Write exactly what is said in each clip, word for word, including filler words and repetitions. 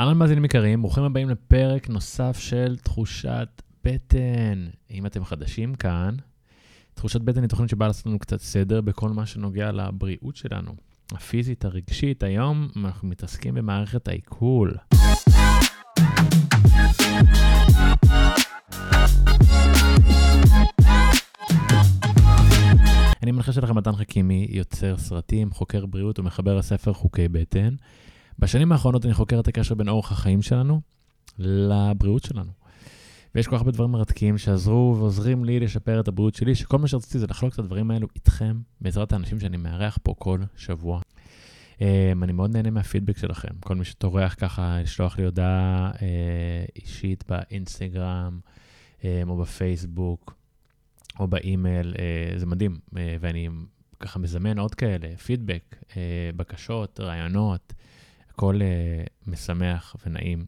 אהלן מאזינים יקרים, ברוכים הבאים לפרק נוסף של תחושת בטן. אם אתם חדשים כאן, תחושת בטן היא תוכנית שבאה לעשות לנו קצת סדר בכל מה שנוגע לבריאות שלנו, הפיזית, הרגשית. היום אנחנו מתעסקים במערכת העיכול. אני מנחה שלכם מתן חכימי, יוצר סרטים, חוקר בריאות ומחבר הספר חוקי בטן. בשנים האחרונות אני חוקר את הקשר בין אורח החיים שלנו לבריאות שלנו. ויש כל כך הרבה דברים מרתקים שעזרו ועוזרים לי לשפר את הבריאות שלי, שכל מה שרציתי זה לחלוק את הדברים האלו איתכם, בעזרת האנשים שאני מארח פה כל שבוע. אני מאוד נהנה מהפידבק שלכם. כל מי שתורח ככה, לשלוח לי הודעה אישית באינסטגרם, או בפייסבוק, או באימייל, זה מדהים. ואני ככה מזמן עוד כאלה, פידבק, בקשות, רעיונות, הכל משמח ונעים.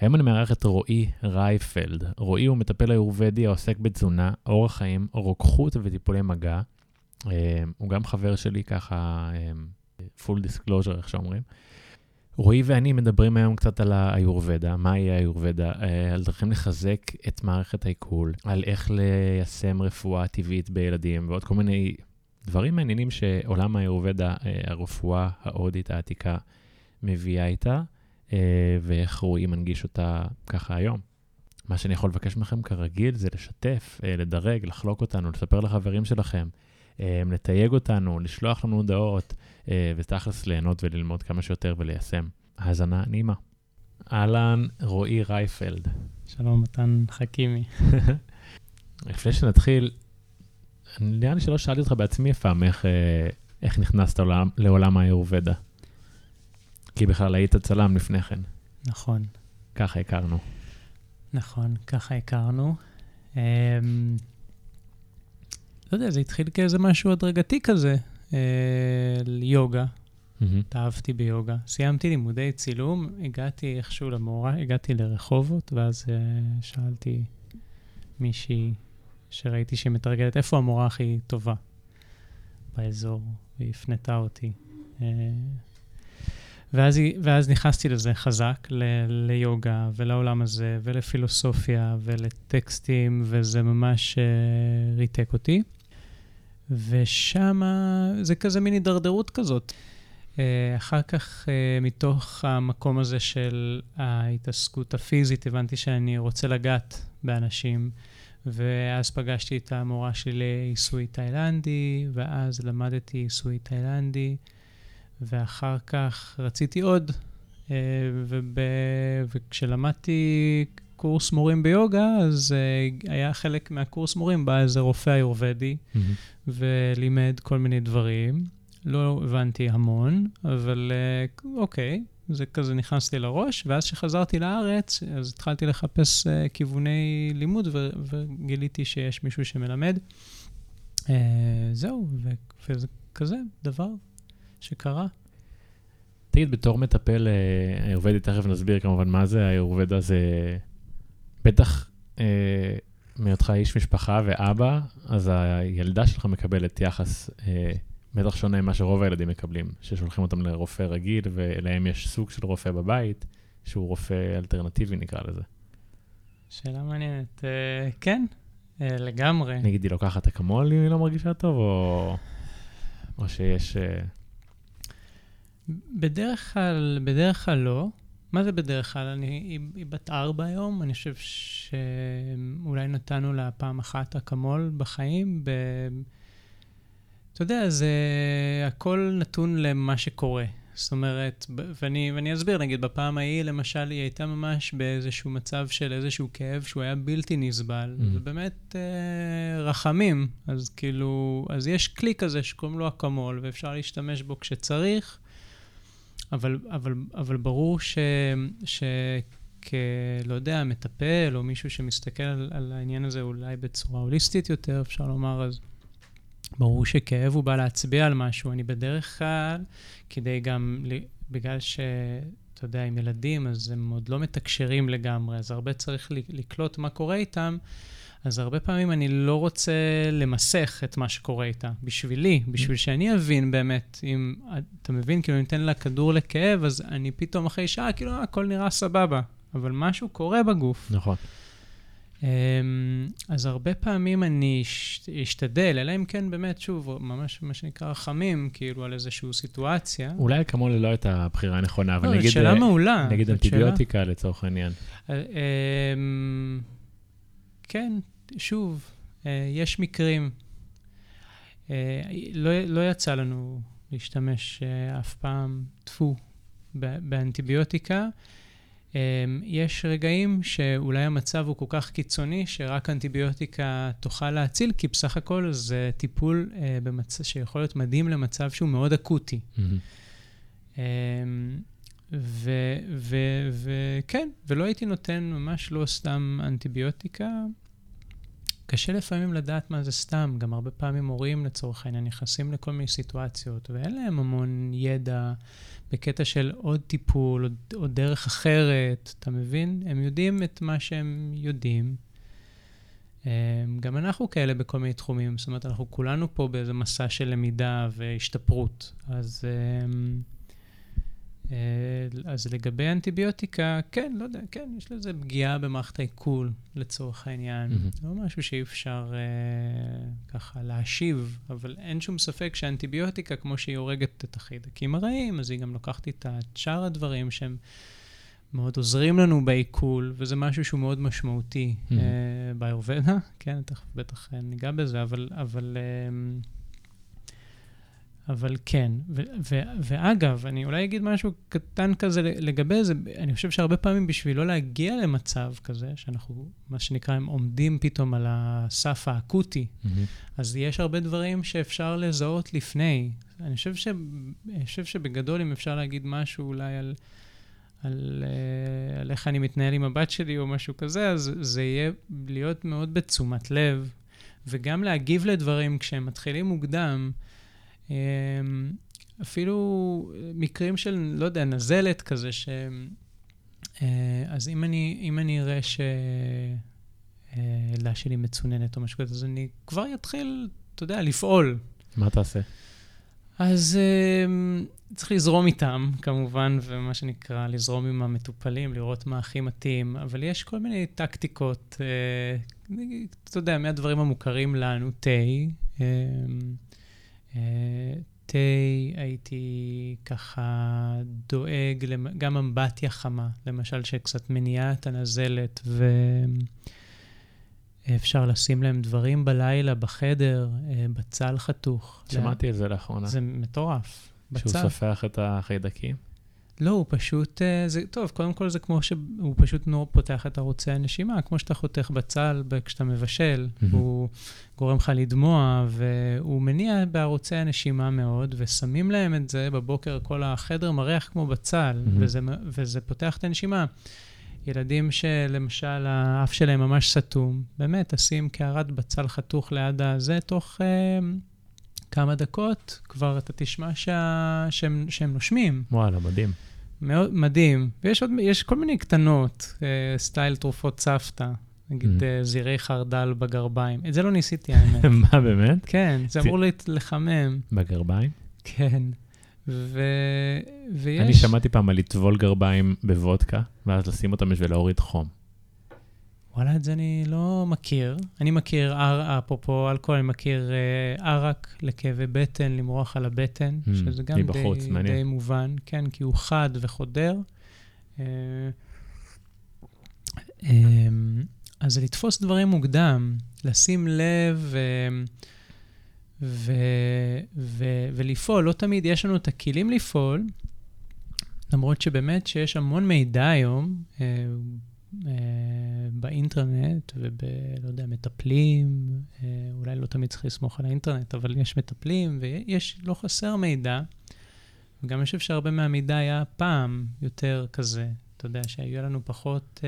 היום אני מארח את רועי רייפלד. רועי הוא מטפל איורוודי העוסק בתזונה, אורח חיים, רוקחות וטיפולי מגע. הוא גם חבר שלי ככה, full disclosure, איך שאומרים. רועי ואני מדברים היום קצת על האיורוודה, מהי האיורוודה, על דרכים לחזק את מערכת העיכול, על איך ליישם רפואה טבעית בילדים, ועוד כל מיני דברים מעניינים שעולם האיורוודה, הרפואה ההודית העתיקה, מביאה איתה. ואיך רועי מנגיש אותה ככה היום. מה שאני יכול לבקש מכם כרגיל זה לשתף, לדרג, לחלוק אותנו, לספר לחברים שלכם, לתייג אותנו, לשלוח לנו הודעות, ותכלס ליהנות וללמוד כמה שיותר וליישם. האזנה נעימה. אהלן, רועי רייפלד. שלום, מתן חכימי. לפני שנתחיל, נראה לי שלא שאלתי אותך בעצמי פעם איך, איך נכנסת לעולם, לעולם האיורוודה. כי בכלל היית צלם לפני כן. נכון. ככה הכרנו. נכון, ככה הכרנו. לא יודע, זה התחיל כאיזה משהו הדרגתי כזה, ליוגה. התאהבתי ביוגה. סיימתי לימודי צילום, הגעתי איכשהו למורה, הגעתי לרחובות, ואז שאלתי מישהי שראיתי שהיא מתרגלת, איפה המורה הכי טובה באזור, והיא הפנתה אותי. ואז, ואז נכנסתי לזה חזק, ל- ליוגה ולעולם הזה ולפילוסופיה ולטקסטים, וזה ממש uh, ריתק אותי. ושם זה כזה מין הידרדרות כזאת. Uh, אחר כך, uh, מתוך המקום הזה של ההתעסקות הפיזית, הבנתי שאני רוצה לגעת באנשים, ואז פגשתי את המורה שלי לעיסוי תאילנדי, ואז למדתי עיסוי תאילנדי, ואחר כך רציתי עוד, וכשלמדתי קורס מורים ביוגה, אז היה חלק מהקורס מורים, בא איזה רופא איורוודי, ולימד כל מיני דברים. לא הבנתי המון, אבל אוקיי, זה כזה נכנסתי לראש, ואז שחזרתי לארץ, אז התחלתי לחפש כיווני לימוד, וגיליתי שיש מישהו שמלמד. זהו, וזה כזה דבר. שקרה. תגיד, בתור מטפל איורוודי, תכף נסביר כמובן מה זה, האיורוודה זה בטח אה, מאותך איש משפחה ואבא, אז הילדה שלך מקבלת יחס אה, בטח שונה ממה שרוב הילדים מקבלים, ששולחים אותם לרופא רגיל, ולהם יש סוג של רופא בבית, שהוא רופא אלטרנטיבי נקרא לזה. שאלה מעניינת, אה, כן, אה, לגמרי. נגיד, היא לוקחת אקמול, היא לא מרגישה טוב, או... או שיש... בדרך כלל, בדרך כלל לא. מה זה בדרך כלל? אני, היא, היא בת ארבע היום, אני חושב שאולי נתנו לה פעם אחת אקמול בחיים. ב... אתה יודע, זה הכל נתון למה שקורה. זאת אומרת, ואני, ואני אסביר, נגיד, בפעם ההיא, למשל, היא הייתה ממש באיזשהו מצב של איזשהו כאב שהוא היה בלתי נסבל. Mm-hmm. זה באמת אה, רחמים. אז כאילו, אז יש כלי כזה שקוראים לו אקמול, ואפשר להשתמש בו כשצריך, אבל, אבל, אבל ברור ש, ש, כ, לא יודע, מטפל, או מישהו שמסתכל על, על העניין הזה אולי בצורה הוליסטית יותר, אפשר לומר, אז ברור שכאב הוא בא להצביע על משהו. אני בדרך כלל, כדי גם, בגלל שאתה יודע, עם ילדים, אז הם עוד לא מתקשרים לגמרי, אז הרבה צריך לקלוט מה קורה איתם, אז הרבה פעמים אני לא רוצה למסך את מה שקורה איתה, בשבילי, בשביל שאני אבין באמת, אם אתה מבין, כאילו, אם ניתן לה כדור לכאב, אז אני פתאום אחרי שעה, כאילו, הכל נראה סבבה, אבל משהו קורה בגוף. נכון. אז הרבה פעמים אני אשתדל, אלא אם כן באמת, שוב, ממש מה שנקרא חמים, כאילו, על איזושהי סיטואציה. אולי כמובן לא את הבחירה הנכונה, אבל נגיד... שאלה מעולה. נגיד אנטיביוטיקה לצורך העניין. כן, שוב, יש מקרים. לא יצא לנו להשתמש אף פעם תפו באנטיביוטיקה. יש רגעים שאולי המצב הוא כל כך קיצוני, שרק אנטיביוטיקה תוכל להציל, כי בסך הכל זה טיפול שיכול להיות מדהים למצב שהוא מאוד אקוטי. וכן, ולא הייתי נותן ממש לא סתם אנטיביוטיקה. קשה לפעמים לדעת מה זה סתם, גם הרבה פעמים הורים לצורך העניין נכנסים לכל מיני סיטואציות, ואין להם המון ידע בקטע של עוד טיפול, עוד, עוד דרך אחרת, אתה מבין? הם יודעים את מה שהם יודעים. גם אנחנו כאלה בכל מיני תחומים, זאת אומרת, אנחנו כולנו פה באיזה מסע של למידה והשתפרות, אז... אז לגבי אנטיביוטיקה, כן, לא יודע, כן, יש לזה פגיעה במערכת העיכול לצורך העניין. Mm-hmm. לא משהו שאי אפשר אה, ככה להשיב, אבל אין שום ספק שהאנטיביוטיקה, כמו שהיא הורגת את החיידקים הרעים, אז היא גם לוקחת את שאר הדברים שהם מאוד עוזרים לנו בעיכול, וזה משהו שהוא מאוד משמעותי mm-hmm. אה, באיורבדה, כן, תכף, בטח ניגע בזה, אבל... אבל אה, אבל כן, ו- ו- ואגב, אני אולי אגיד משהו קטן כזה לגבי זה, אני חושב שהרבה פעמים בשביל לא להגיע למצב כזה, שאנחנו, מה שנקרא, הם עומדים פתאום על הסף האקוטי, mm-hmm. אז יש הרבה דברים שאפשר לזהות לפני. אני חושב, ש- אני חושב שבגדול, אם אפשר להגיד משהו אולי על, על, על איך אני מתנהל עם הבת שלי או משהו כזה, אז זה יהיה להיות מאוד בתשומת לב, וגם להגיב לדברים כשהם מתחילים מוקדם, אפילו מקרים של, לא יודע, נזלת כזה, ש... אז אם אני, אם אני אראה שהילדה שלי מצוננת או משהו כזה, אז אני כבר יתחיל, אתה יודע, לפעול. מה תעשה? אז צריך לזרום איתם, כמובן, ומה שנקרא, לזרום עם המטופלים, לראות מה הכי מתאים, אבל יש כל מיני טקטיקות, אתה יודע, מהדברים המוכרים לנו, תאי, תי, הייתי ככה דואג, גם אמבטיה חמה, למשל שקצת מניעה את הנזלת, ואפשר לשים להם דברים בלילה, בחדר, בצל חתוך. שמעתי על זה לאחרונה. זה מטורף. שהוא סופח את החיידקים? לא, הוא פשוט, טוב, קודם כל זה כמו שהוא פשוט נור פותח את ערוצי הנשימה, כמו שאתה חותך בצל כשאתה מבשל, הוא גורם לך לדמוע, והוא מניע בערוצי הנשימה מאוד, ושמים להם את זה בבוקר, כל החדר מריח כמו בצל, וזה פותח את הנשימה. ילדים שלמשל, האף שלהם ממש סתום, באמת, עשים קערת בצל חתוך ליד הזה, תוך כמה דקות, כבר אתה תשמע שהם נושמים. וואלה, מדהים. מאוד מדהים. ויש עוד, יש כל מיני קטנות, אה, סטייל תרופות סבתא, נגיד mm-hmm. זירי חרדל בגרביים. את זה לא ניסיתי, האמת. מה, באמת? כן, זה אמור להתלחמם. בגרביים? כן. ו... ויש... אני שמעתי פעם על לטבול גרביים בוודקה, ואז לשים אותם בשביל להוריד חום. וואלה, את זה אני לא מכיר. אני מכיר, אפרופו אלכוהול, אני מכיר ערק לכאבי בטן, למרוח על הבטן, שזה גם די מובן, כן, כי הוא חד וחודר. אז לתפוס דברים מוקדם, לשים לב ולפעול. לא תמיד יש לנו את הכלים לפעול, למרות שבאמת שיש המון מידע היום, באינטרנט ולא יודע, מטפלים, אולי לא תמיד צריך לסמוך על האינטרנט, אבל יש מטפלים ויש לא חסר מידע, וגם אני חושב שהרבה מהמידע היה פעם יותר כזה, אתה יודע, שהיו לנו פחות,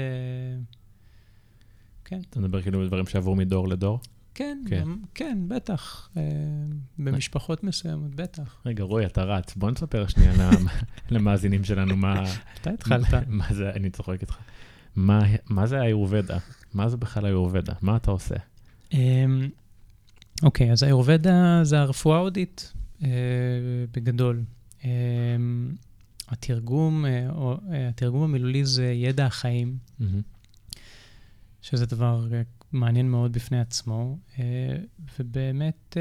כן. אתה מדבר כאילו בדברים שעברו מדור לדור? כן, כן, בטח. במשפחות מסוימות, בטח. רגע, רוי, אתה רץ. בוא נספר שנייה למאזינים שלנו מה... אתה התחלת. מה זה, אני צוחק איתך. מה, מה זה האיורבדה? מה זה בכלל האיורבדה? מה אתה עושה? אוקיי, אז האיורבדה זה הרפואה ההודית בגדול. התרגום, התרגום המילולי זה ידע החיים, שזה דבר מעניין מאוד בפני עצמו, ובאמת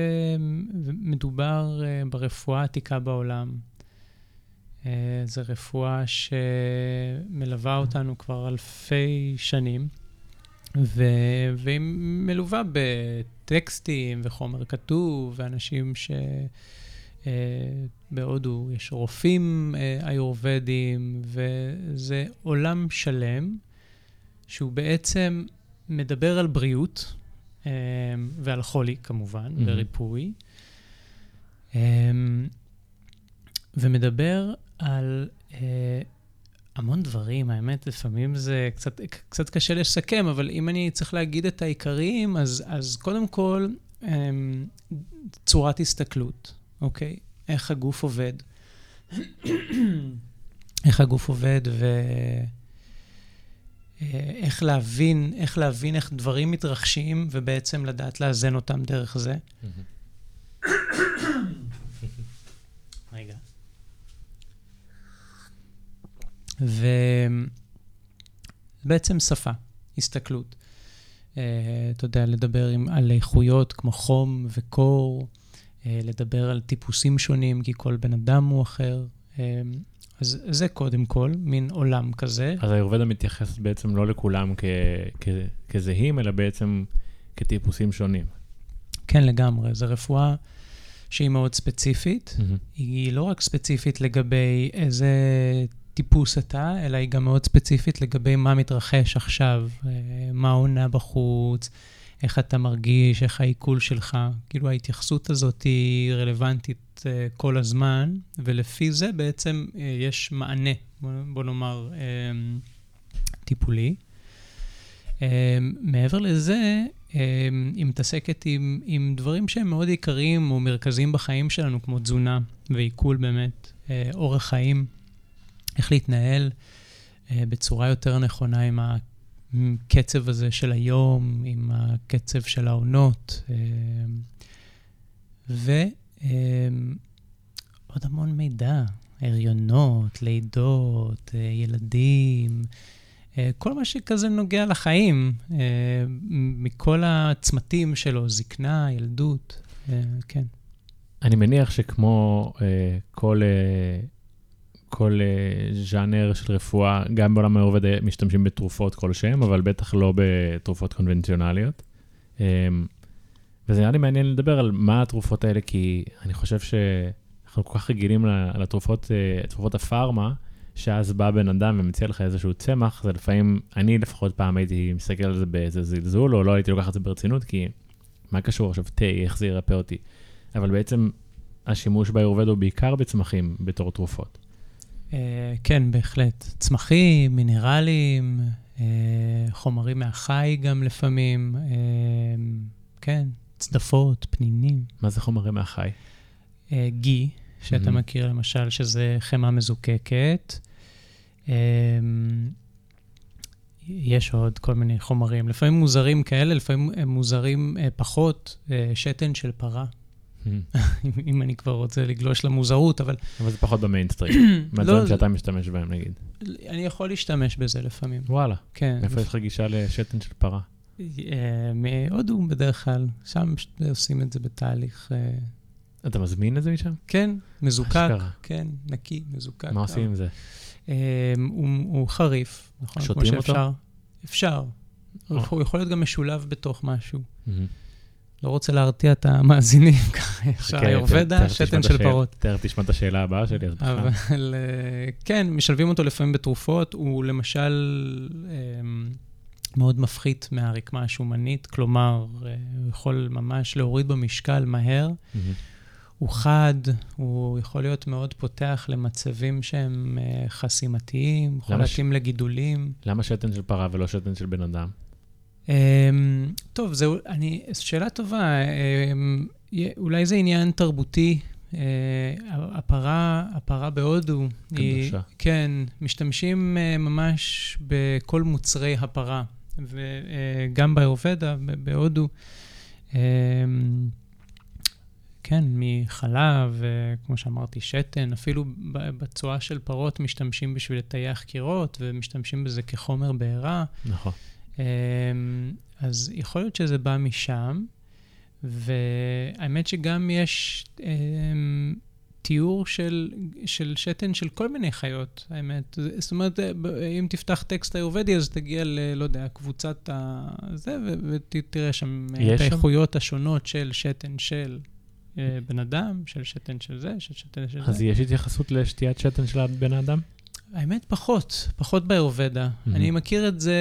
מדובר ברפואה העתיקה בעולם. זו רפואה שמלווה אותנו כבר אלפי שנים, והיא מלווה בטקסטים וחומר כתוב, ואנשים ש... בהודו יש רופאים איורבדיים, וזה עולם שלם שהוא בעצם מדבר על בריאות ועל חולי כמובן, וריפוי, ומדבר על המון דברים. האמת, לפעמים זה קצת, קצת קשה לסכם, אבל אם אני צריך להגיד את העיקריים, אז, אז קודם כל, צורת הסתכלות. אוקיי, איך הגוף עובד, איך הגוף עובד ואיך להבין, איך להבין איך דברים מתרחשים, ובעצם לדעת לאזן אותם דרך זה. רגע. ובעצם שפה, הסתכלות. אתה יודע, לדבר על איכויות כמו חום וקור, לדבר על טיפוסים שונים, כי כל בן אדם הוא אחר. אז זה קודם כל, מין עולם כזה. אז האיורבדה מתייחס בעצם לא לכולם כ- כ- כזהים, אלא בעצם כטיפוסים שונים. כן, לגמרי. זו רפואה שהיא מאוד ספציפית. Mm-hmm. היא לא רק ספציפית לגבי איזה טיפוס אתה, אלא היא גם מאוד ספציפית לגבי מה מתרחש עכשיו, מה עונה בחוץ, איך אתה מרגיש, איך העיכול שלך. כאילו ההתייחסות הזאת היא רלוונטית כל הזמן, ולפי זה בעצם יש מענה, בוא נאמר, טיפולי. מעבר לזה, היא מתעסקת עם, עם דברים שהם מאוד עיקריים או מרכזיים בחיים שלנו, כמו תזונה ועיכול באמת, אורח חיים, איך להתנהל בצורה יותר נכונה עם ה... עם קצב הזה של היום, עם הקצב של העונות, ועוד המון מידע, הריונות, לידות, ילדים, כל מה שכזה נוגע לחיים, מכל הצמתים שלו, זקנה, ילדות, כן. אני מניח שכמו כל... כל ז'אנר של רפואה, גם בעולם האיורבדה משתמשים בתרופות כלשהם, אבל בטח לא בתרופות קונבנציונליות. וזה נראה לי מעניין לדבר על מה התרופות האלה, כי אני חושב שאנחנו כל כך רגילים לתרופות, תרופות הפארמה, שאז בא בן אדם ומציע לך איזשהו צמח, זה לפעמים, אני לפחות פעם הייתי מסתכל על זה באיזה זלזול, או לא הייתי לוקח את זה ברצינות, כי מה קשור עכשיו, תהי, איך זה ירפא אותי. אבל בעצם השימוש באיורבדה הוא בעיקר בצמחים בתור תרופות. כן, בהחלט. צמחים, מינרלים, חומרים מהחי גם לפעמים, כן, צדפות, פנינים. מה זה חומרים מהחי? גי, שאתה מכיר למשל, שזה חמה מזוקקת. יש עוד כל מיני חומרים, לפעמים מוזרים כאלה, לפעמים מוזרים פחות, שתן של פרה. אם אני כבר רוצה לגלוש למוזרות, אבל... אבל זה פחות במיינסטרים. מהדברים שאתה משתמש בהם, נגיד. אני יכול להשתמש בזה לפעמים. וואלה. כן. איפה יש לך גישה לשתן של פרה? מהודו בדרך כלל. שם עושים את זה בתהליך... אתה מזמין את זה משם? כן, מזוקק. כן, נקי, מזוקק. מה עושים עם זה? הוא חריף. שותים אותו? אפשר. הוא יכול להיות גם משולב בתוך משהו. לא רוצה להרתיע את המאזינים, ככה אפשר האיורבדה, שתן של פרות. תכף תשמע את השאלה הבאה שלי, אז בכלל. אבל כן, משלבים אותו לפעמים בתרופות, הוא למשל מאוד מפחית מהרקמה השומנית, כלומר, הוא יכול ממש להוריד במשקל מהר, הוא חד, הוא יכול להיות מאוד פותח למצבים שהם חסימתיים, חולקים לגידולים. למה שתן של פרה ולא שתן של בן אדם? טוב, זהו, אני, שאלה טובה, אולי זה עניין תרבותי הפרה, הפרה בהודו, היא, כן, משתמשים ממש בכל מוצרי הפרה, וגם באירובדה, בהודו, כן, מחלב, כמו שאמרתי, שתן, אפילו בצואה של פרות משתמשים בשביל לטייח קירות, ומשתמשים בזה כחומר בעירה. נכון. אז יכול להיות שזה בא משם, והאמת שגם יש תיאור של, של שתן של כל מיני חיות, האמת. זאת אומרת, אם תפתח טקסט האירובדי, אז תגיע ל, לא יודע, קבוצת הזה, ותראה שם את האיכויות השונות של שתן של... בן אדם, של שתן של זה, של שתן של זה. אז יש התייחסות לשתיית שתן של בן האדם? האמת פחות, פחות באירובדה. אני מכיר את זה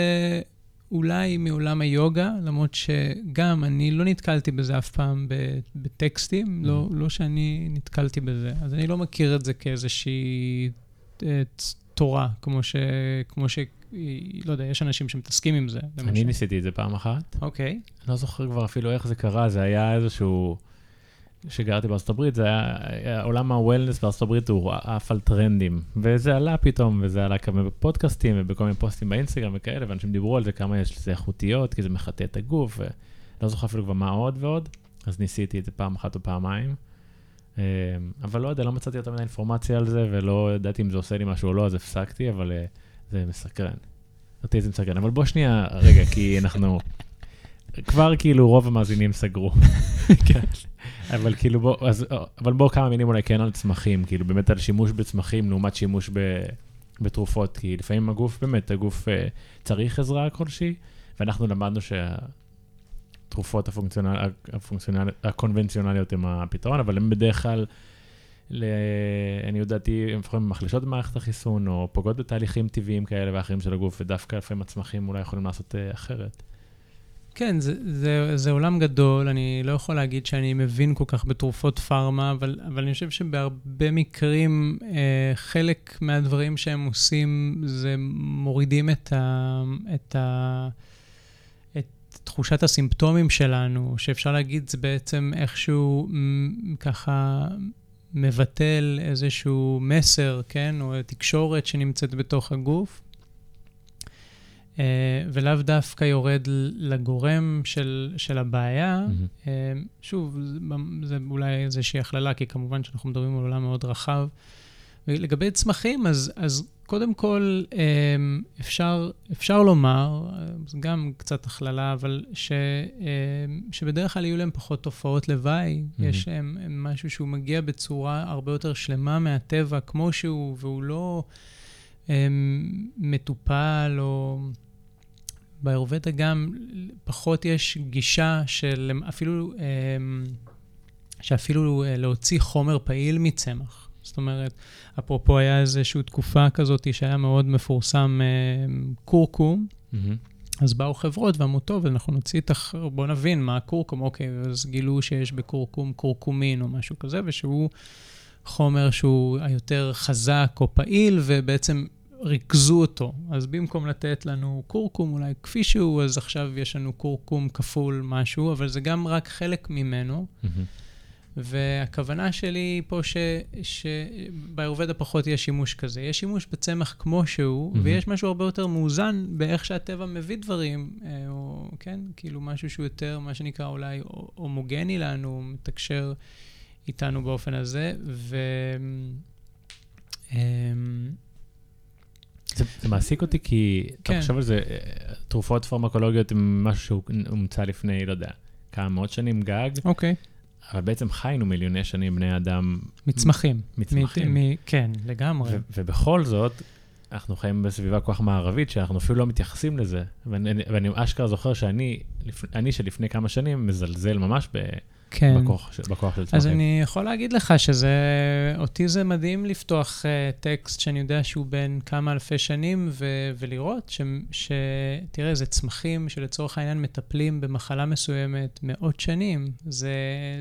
אולי מעולם היוגה, למרות שגם אני לא נתקלתי בזה אף פעם בטקסטים, לא שאני נתקלתי בזה. אז אני לא מכיר את זה כאיזושהי תורה, כמו ש... לא יודע, יש אנשים שמתעסקים עם זה. אני ניסיתי את זה פעם אחת. אוקיי. אני לא זוכר כבר אפילו איך זה קרה, זה היה איזשהו... שגרתי בארצות הברית, זה היה, עולם הוולנס בארצות הברית הוא אף על טרנדים, וזה עלה פתאום, וזה עלה כמה בפודקאסטים, ובכל מיני פוסטים באינסטגרם וכאלה, ואנשים דיברו על זה, כמה יש לזה איכותיות, כי זה מחטא את הגוף, ולא זוכר אפילו כבר מה עוד ועוד, אז ניסיתי את זה פעם אחת או פעמיים, אבל לא יודע, לא מצאתי יותר מדי אינפורמציה על זה, ולא ידעתי אם זה עושה לי משהו או לא, אז הפסקתי, אבל זה מסקרן. אותי זה מסקרן, אבל בוא שנייה, רגע, כי אנחנו... כבר כאילו רוב המאזינים סגרו. כן. אבל כאילו בוא, אז, אבל בוא כמה מילים אולי כן על צמחים, כאילו באמת על שימוש בצמחים, לעומת שימוש ב, בתרופות, כי לפעמים הגוף, באמת, הגוף צריך עזרה כלשהי, ואנחנו למדנו שהתרופות הפונקציונל, הפונקציונל, הקונבנציונליות הן הפתרון, אבל הן בדרך כלל, ל, אני יודעתי, הם לפעמים מחלישות במערכת החיסון, או פוגעות בתהליכים טבעיים כאלה ואחרים של הגוף, ודווקא לפעמים הצמחים אולי יכולים לעשות אחרת. כן, זה, זה, זה עולם גדול, אני לא יכול להגיד שאני מבין כל כך בתרופות פארמה, אבל, אבל אני חושב שבהרבה מקרים אה, חלק מהדברים שהם עושים זה מורידים את, ה, את, ה, את תחושת הסימפטומים שלנו, שאפשר להגיד זה בעצם איכשהו מ- ככה מבטל איזשהו מסר, כן, או תקשורת שנמצאת בתוך הגוף. Uh, ולאו דווקא יורד לגורם של, של הבעיה. Mm-hmm. Uh, שוב, זה, זה אולי איזושהי הכללה, כי כמובן שאנחנו מדברים על עולם מאוד רחב. ולגבי צמחים, אז, אז קודם כל um, אפשר, אפשר לומר, גם קצת הכללה, אבל ש, um, שבדרך כלל יהיו להם פחות תופעות לוואי. Mm-hmm. יש הם, הם משהו שהוא מגיע בצורה הרבה יותר שלמה מהטבע כמו שהוא, והוא לא... מטופל, או באירובדה גם פחות יש גישה של אפילו, שאפילו להוציא חומר פעיל מצמח. זאת אומרת, אפרופו היה איזושהי תקופה כזאת שהיה מאוד מפורסם קורקום, mm-hmm. אז באו חברות ועמותו, ואנחנו נוציא את הח... בוא נבין מה הקורקום, אוקיי, אז גילו שיש בקורקום קורקומין או משהו כזה, ושהוא חומר שהוא היותר חזק או פעיל, ובעצם ריכזו אותו. אז במקום לתת לנו קורקום, אולי כפי שהוא, אז עכשיו יש לנו קורקום כפול משהו, אבל זה גם רק חלק ממנו. Mm-hmm. והכוונה שלי פה ש... שבאירובדה פחות יש שימוש כזה. יש שימוש בצמח כמו שהוא, mm-hmm. ויש משהו הרבה יותר מאוזן באיך שהטבע מביא דברים, או כן, כאילו משהו שהוא יותר, מה שנקרא אולי הומוגני לנו, מתקשר... איתנו באופן הזה, ו... זה, זה מעסיק אותי, כי כן. אתה חושב על זה, תרופות פרמקולוגיות הם משהו שהומצא לפני, לא יודע, כמה מאות שנים גג. אוקיי. אבל בעצם חיינו מיליוני שנים בני אדם... מצמחים. מצמחים. מ- מ- כן, לגמרי. ו- ובכל זאת, אנחנו חיים בסביבה כוח מערבית, שאנחנו אפילו לא מתייחסים לזה. ואני, ואני אשכרה זוכר שאני, לפ... אני שלפני כמה שנים, מזלזל ממש ב... כן. בכוח, בכוח של צמחים. אז אני יכול להגיד לך שזה, אותי זה מדהים לפתוח uh, טקסט שאני יודע שהוא בין כמה אלפי שנים ו- ולראות ש- ש- תראה, זה צמחים שלצורך העניין מטפלים במחלה מסוימת מאות שנים. זה,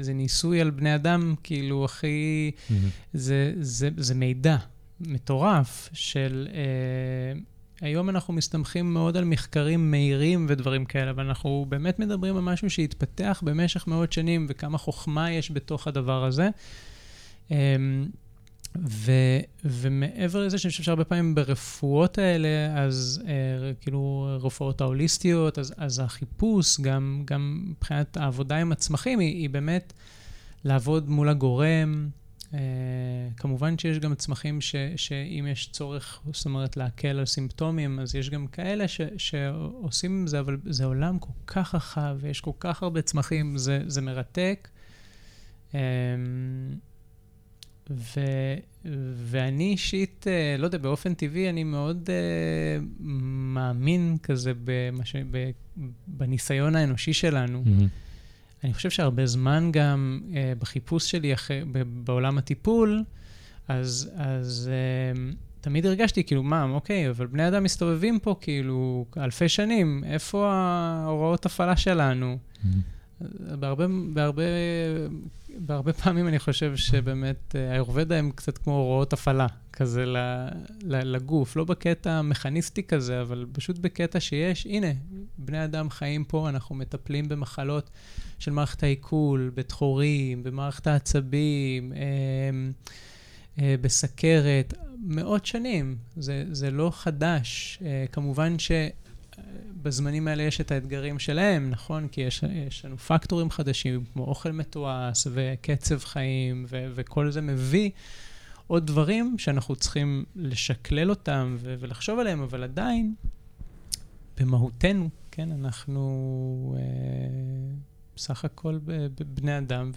זה ניסוי על בני אדם, כאילו הכי, mm-hmm. זה, זה, זה מידע מטורף של... Uh, היום אנחנו מסתמכים מאוד על מחקרים מהירים ודברים כאלה, אבל אנחנו באמת מדברים על משהו שהתפתח במשך מאות שנים, וכמה חוכמה יש בתוך הדבר הזה. ומעבר לזה שאני חושב שהרבה פעמים ברפואות האלה, אז כאילו רפואות ההוליסטיות, אז החיפוש, גם מבחינת העבודה עם הצמחים, היא באמת לעבוד מול הגורם. כמובן שיש גם צמחים שאם יש צורך, זאת אומרת, להקל על סימפטומים, אז יש גם כאלה שעושים זה, אבל זה עולם כל כך רחב, ויש כל כך הרבה צמחים, זה מרתק. ואני אישית, לא יודע, באופן טבעי, אני מאוד מאמין כזה בניסיון האנושי שלנו. אני חושב שהרבה זמן גם אה, בחיפוש שלי אחרי, ב- בעולם הטיפול, אז, אז אה, תמיד הרגשתי כאילו, מה, אוקיי, אבל בני אדם מסתובבים פה כאילו אלפי שנים, איפה ההוראות הפעלה שלנו? Mm-hmm. בהרבה, בהרבה, בהרבה פעמים אני חושב שבאמת האיורבדה הם קצת כמו הוראות הפעלה, כזה ל, ל, לגוף, לא בקטע מכניסטי כזה, אבל פשוט בקטע שיש, הנה, בני אדם חיים פה, אנחנו מטפלים במחלות של מערכת העיכול, בתחורים, במערכת העצבים, אה, אה, בסקרת, מאות שנים, זה, זה לא חדש, אה, כמובן ש... בזמנים האלה יש את האתגרים שלהם, נכון? כי יש, יש לנו פקטורים חדשים, כמו אוכל מתועס וקצב חיים, ו- וכל זה מביא עוד דברים שאנחנו צריכים לשקלל אותם ו- ולחשוב עליהם, אבל עדיין, במהותנו, כן? אנחנו אה, בסך הכל בבני אדם,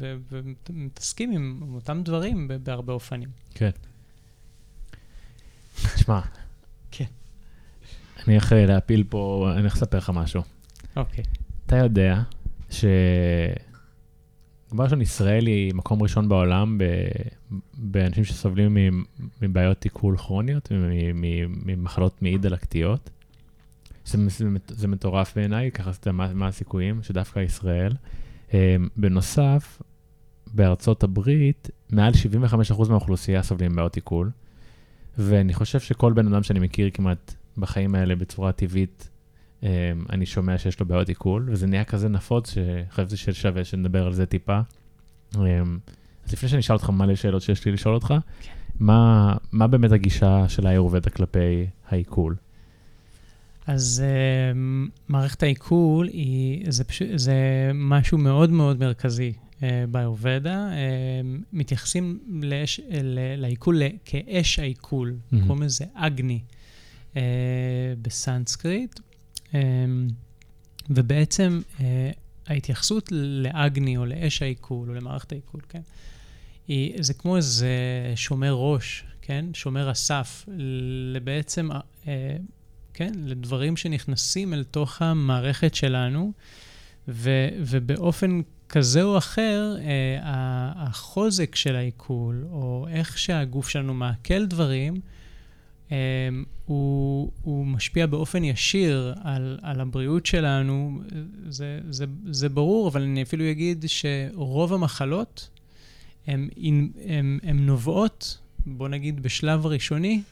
ומתעסקים ו- עם אותם דברים בהרבה אופנים. כן. תשמע. כן. אני הולך להפיל פה, אני הולך לספר לך משהו. אוקיי. אתה יודע ש... כבר ראשון, ישראל היא מקום ראשון בעולם באנשים שסובלים מבעיות תיקול כרוניות, ממחלות מעי דלקתיות. זה מטורף בעיניי, ככה מה הסיכויים שדווקא ישראל. בנוסף, בארצות הברית, מעל שבעים וחמישה אחוז מהאוכלוסייה סובלים מבעיות תיקול, ואני חושב שכל בן אדם שאני מכיר כמעט... בחיים האלה בצורה טבעית, אני שומע שיש לו בעיות עיכול, וזה נהיה כזה נפוץ, שחייבתי ששווה שנדבר על זה טיפה. אז לפני שאני אשאל אותך מה לשאלות שיש לי לשאול אותך, מה, מה באמת הגישה של האיורבדה כלפי העיכול? אז מערכת העיכול, זה משהו מאוד מאוד מרכזי באיורבדה. מתייחסים לעיכול כאש העיכול, קוראים לזה אגני. Uh, בסנסקריט, um, ובעצם uh, ההתייחסות לאגני או לאש העיכול או למערכת העיכול, כן? היא, זה כמו איזה שומר ראש, כן? שומר הסף, בעצם, uh, כן? לדברים שנכנסים אל תוך המערכת שלנו, ו, ובאופן כזה או אחר, uh, החוזק של העיכול, או איך שהגוף שלנו מעכל דברים, Um, הוא, הוא משפיע באופן ישיר על, על הבריאות שלנו, זה, זה, זה ברור, אבל אני אפילו אגיד שרוב המחלות הם, הם, הם, הם נובעות, בוא נגיד בשלב הראשוני,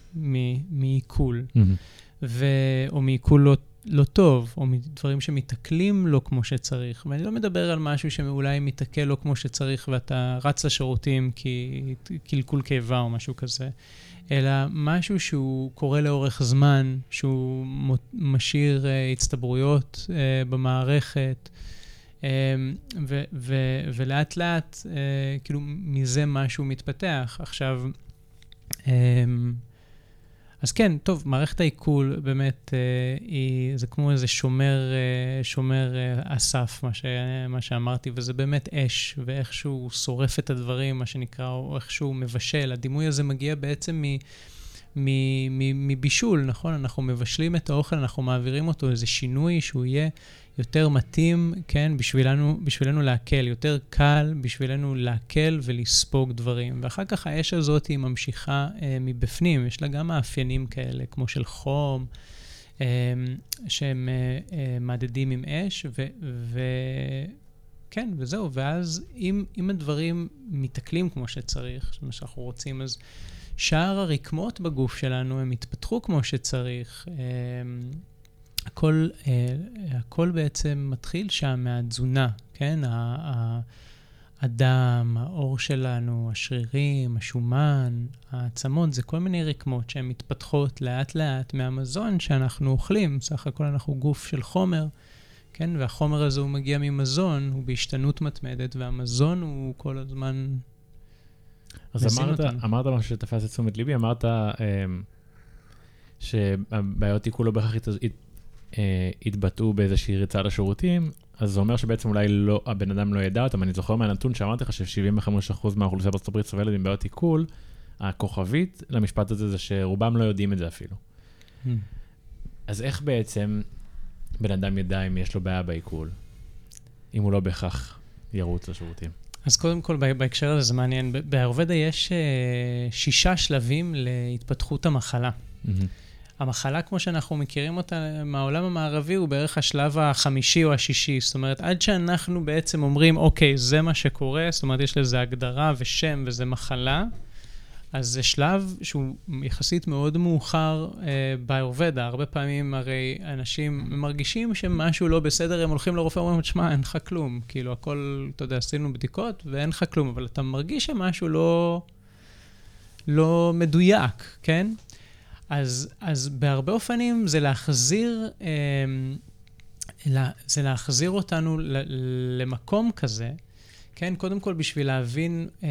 מעיכול, mm-hmm. ו, או מעיכול לא, לא טוב, או מדברים שמתעכלים לא כמו שצריך, ואני לא מדבר על משהו שאולי מתעכל לא כמו שצריך, ואתה רץ לשירותים כי קלקול כאבה או משהו כזה, אלא משהו שהוא קורה לאורך זמן, שהוא משאיר uh, הצטברויות uh, במערכת, um, ו- ו- ולאט לאט, uh, כאילו, מזה משהו מתפתח. עכשיו, um, אז כן, טוב, מערכת העיכול באמת, uh, היא, זה כמו איזה שומר, uh, שומר uh, אסף, מה, ש- מה שאמרתי, וזה באמת אש, ואיכשהו שורף את הדברים, מה שנקרא, או איכשהו מבשל. הדימוי הזה מגיע בעצם מ- מ- מ- מבישול, נכון? אנחנו מבשלים את האוכל, אנחנו מעבירים אותו, איזה שינוי שהוא יהיה יותר מתאים, כן? בשבילנו, בשבילנו להקל, יותר קל, בשבילנו להקל ולספוג דברים. ואחר כך האש הזאת היא ממשיכה אה, מבפנים, יש לה גם מאפיינים כאלה, כמו של חום, אה, שהם אה, אה, מדדים עם אש, ו... ו כן, וזהו, ואז אם, אם הדברים מתעכלים כמו שצריך, מה שאנחנו רוצים, אז שאר הרקמות בגוף שלנו, הם התפתחו כמו שצריך, אה, הכל, הכל בעצם מתחיל שם מהתזונה, כן? הדם, האור שלנו, השרירים, השומן, העצמות, זה כל מיני רקמות שהן מתפתחות לאט לאט מהמזון שאנחנו אוכלים. סך הכל אנחנו גוף של חומר, כן? והחומר הזה הוא מגיע ממזון, הוא בהשתנות מתמדת, והמזון הוא כל הזמן... אז אמרת, אמרת משהו שתפס את תשומת ליבי, אמרת אה, שהבעיות עיקול לא בהכרח אה, התבטאו באיזושהי ריצה לשירותים, אז זה אומר שבעצם אולי לא, הבן אדם לא ידע אותם. אני זוכר מהנתון שאמרתי לך ש-שבעים וחמישה אחוז מהאוכלוסייה בארצות הברית סובלת עם בעיות עיקול, הכוכבית למשפט הזה זה שרובם לא יודעים את זה אפילו. Hmm. אז איך בעצם בן אדם ידע אם יש לו בעיה בעיקול, אם הוא לא בהכרח ירוץ לשירותים? אז קודם כל, בהקשר הזה זה מעניין. באיורבדה יש שישה שלבים להתפתחות המחלה. המחלה, כמו שאנחנו מכירים אותה מהעולם המערבי, הוא בערך השלב החמישי או השישי. זאת אומרת, עד שאנחנו בעצם אומרים, אוקיי, זה מה שקורה, זאת אומרת, יש לזה הגדרה ושם וזה מחלה, אז זה שלב שהוא יחסית מאוד מאוחר אה, באיורבדה. הרבה פעמים הרי אנשים מרגישים שמשהו לא בסדר, הם הולכים לרופא ואומרים, תשמע, אין לך כלום. כאילו, הכל, אתה יודע, עשינו בדיקות ואין לך כלום, אבל אתה מרגיש שמשהו לא, לא מדויק, כן? אז, אז בהרבה אופנים זה להחזיר, אה, לה, זה להחזיר אותנו ל, למקום כזה, כן, קודם כל בשביל להבין אה,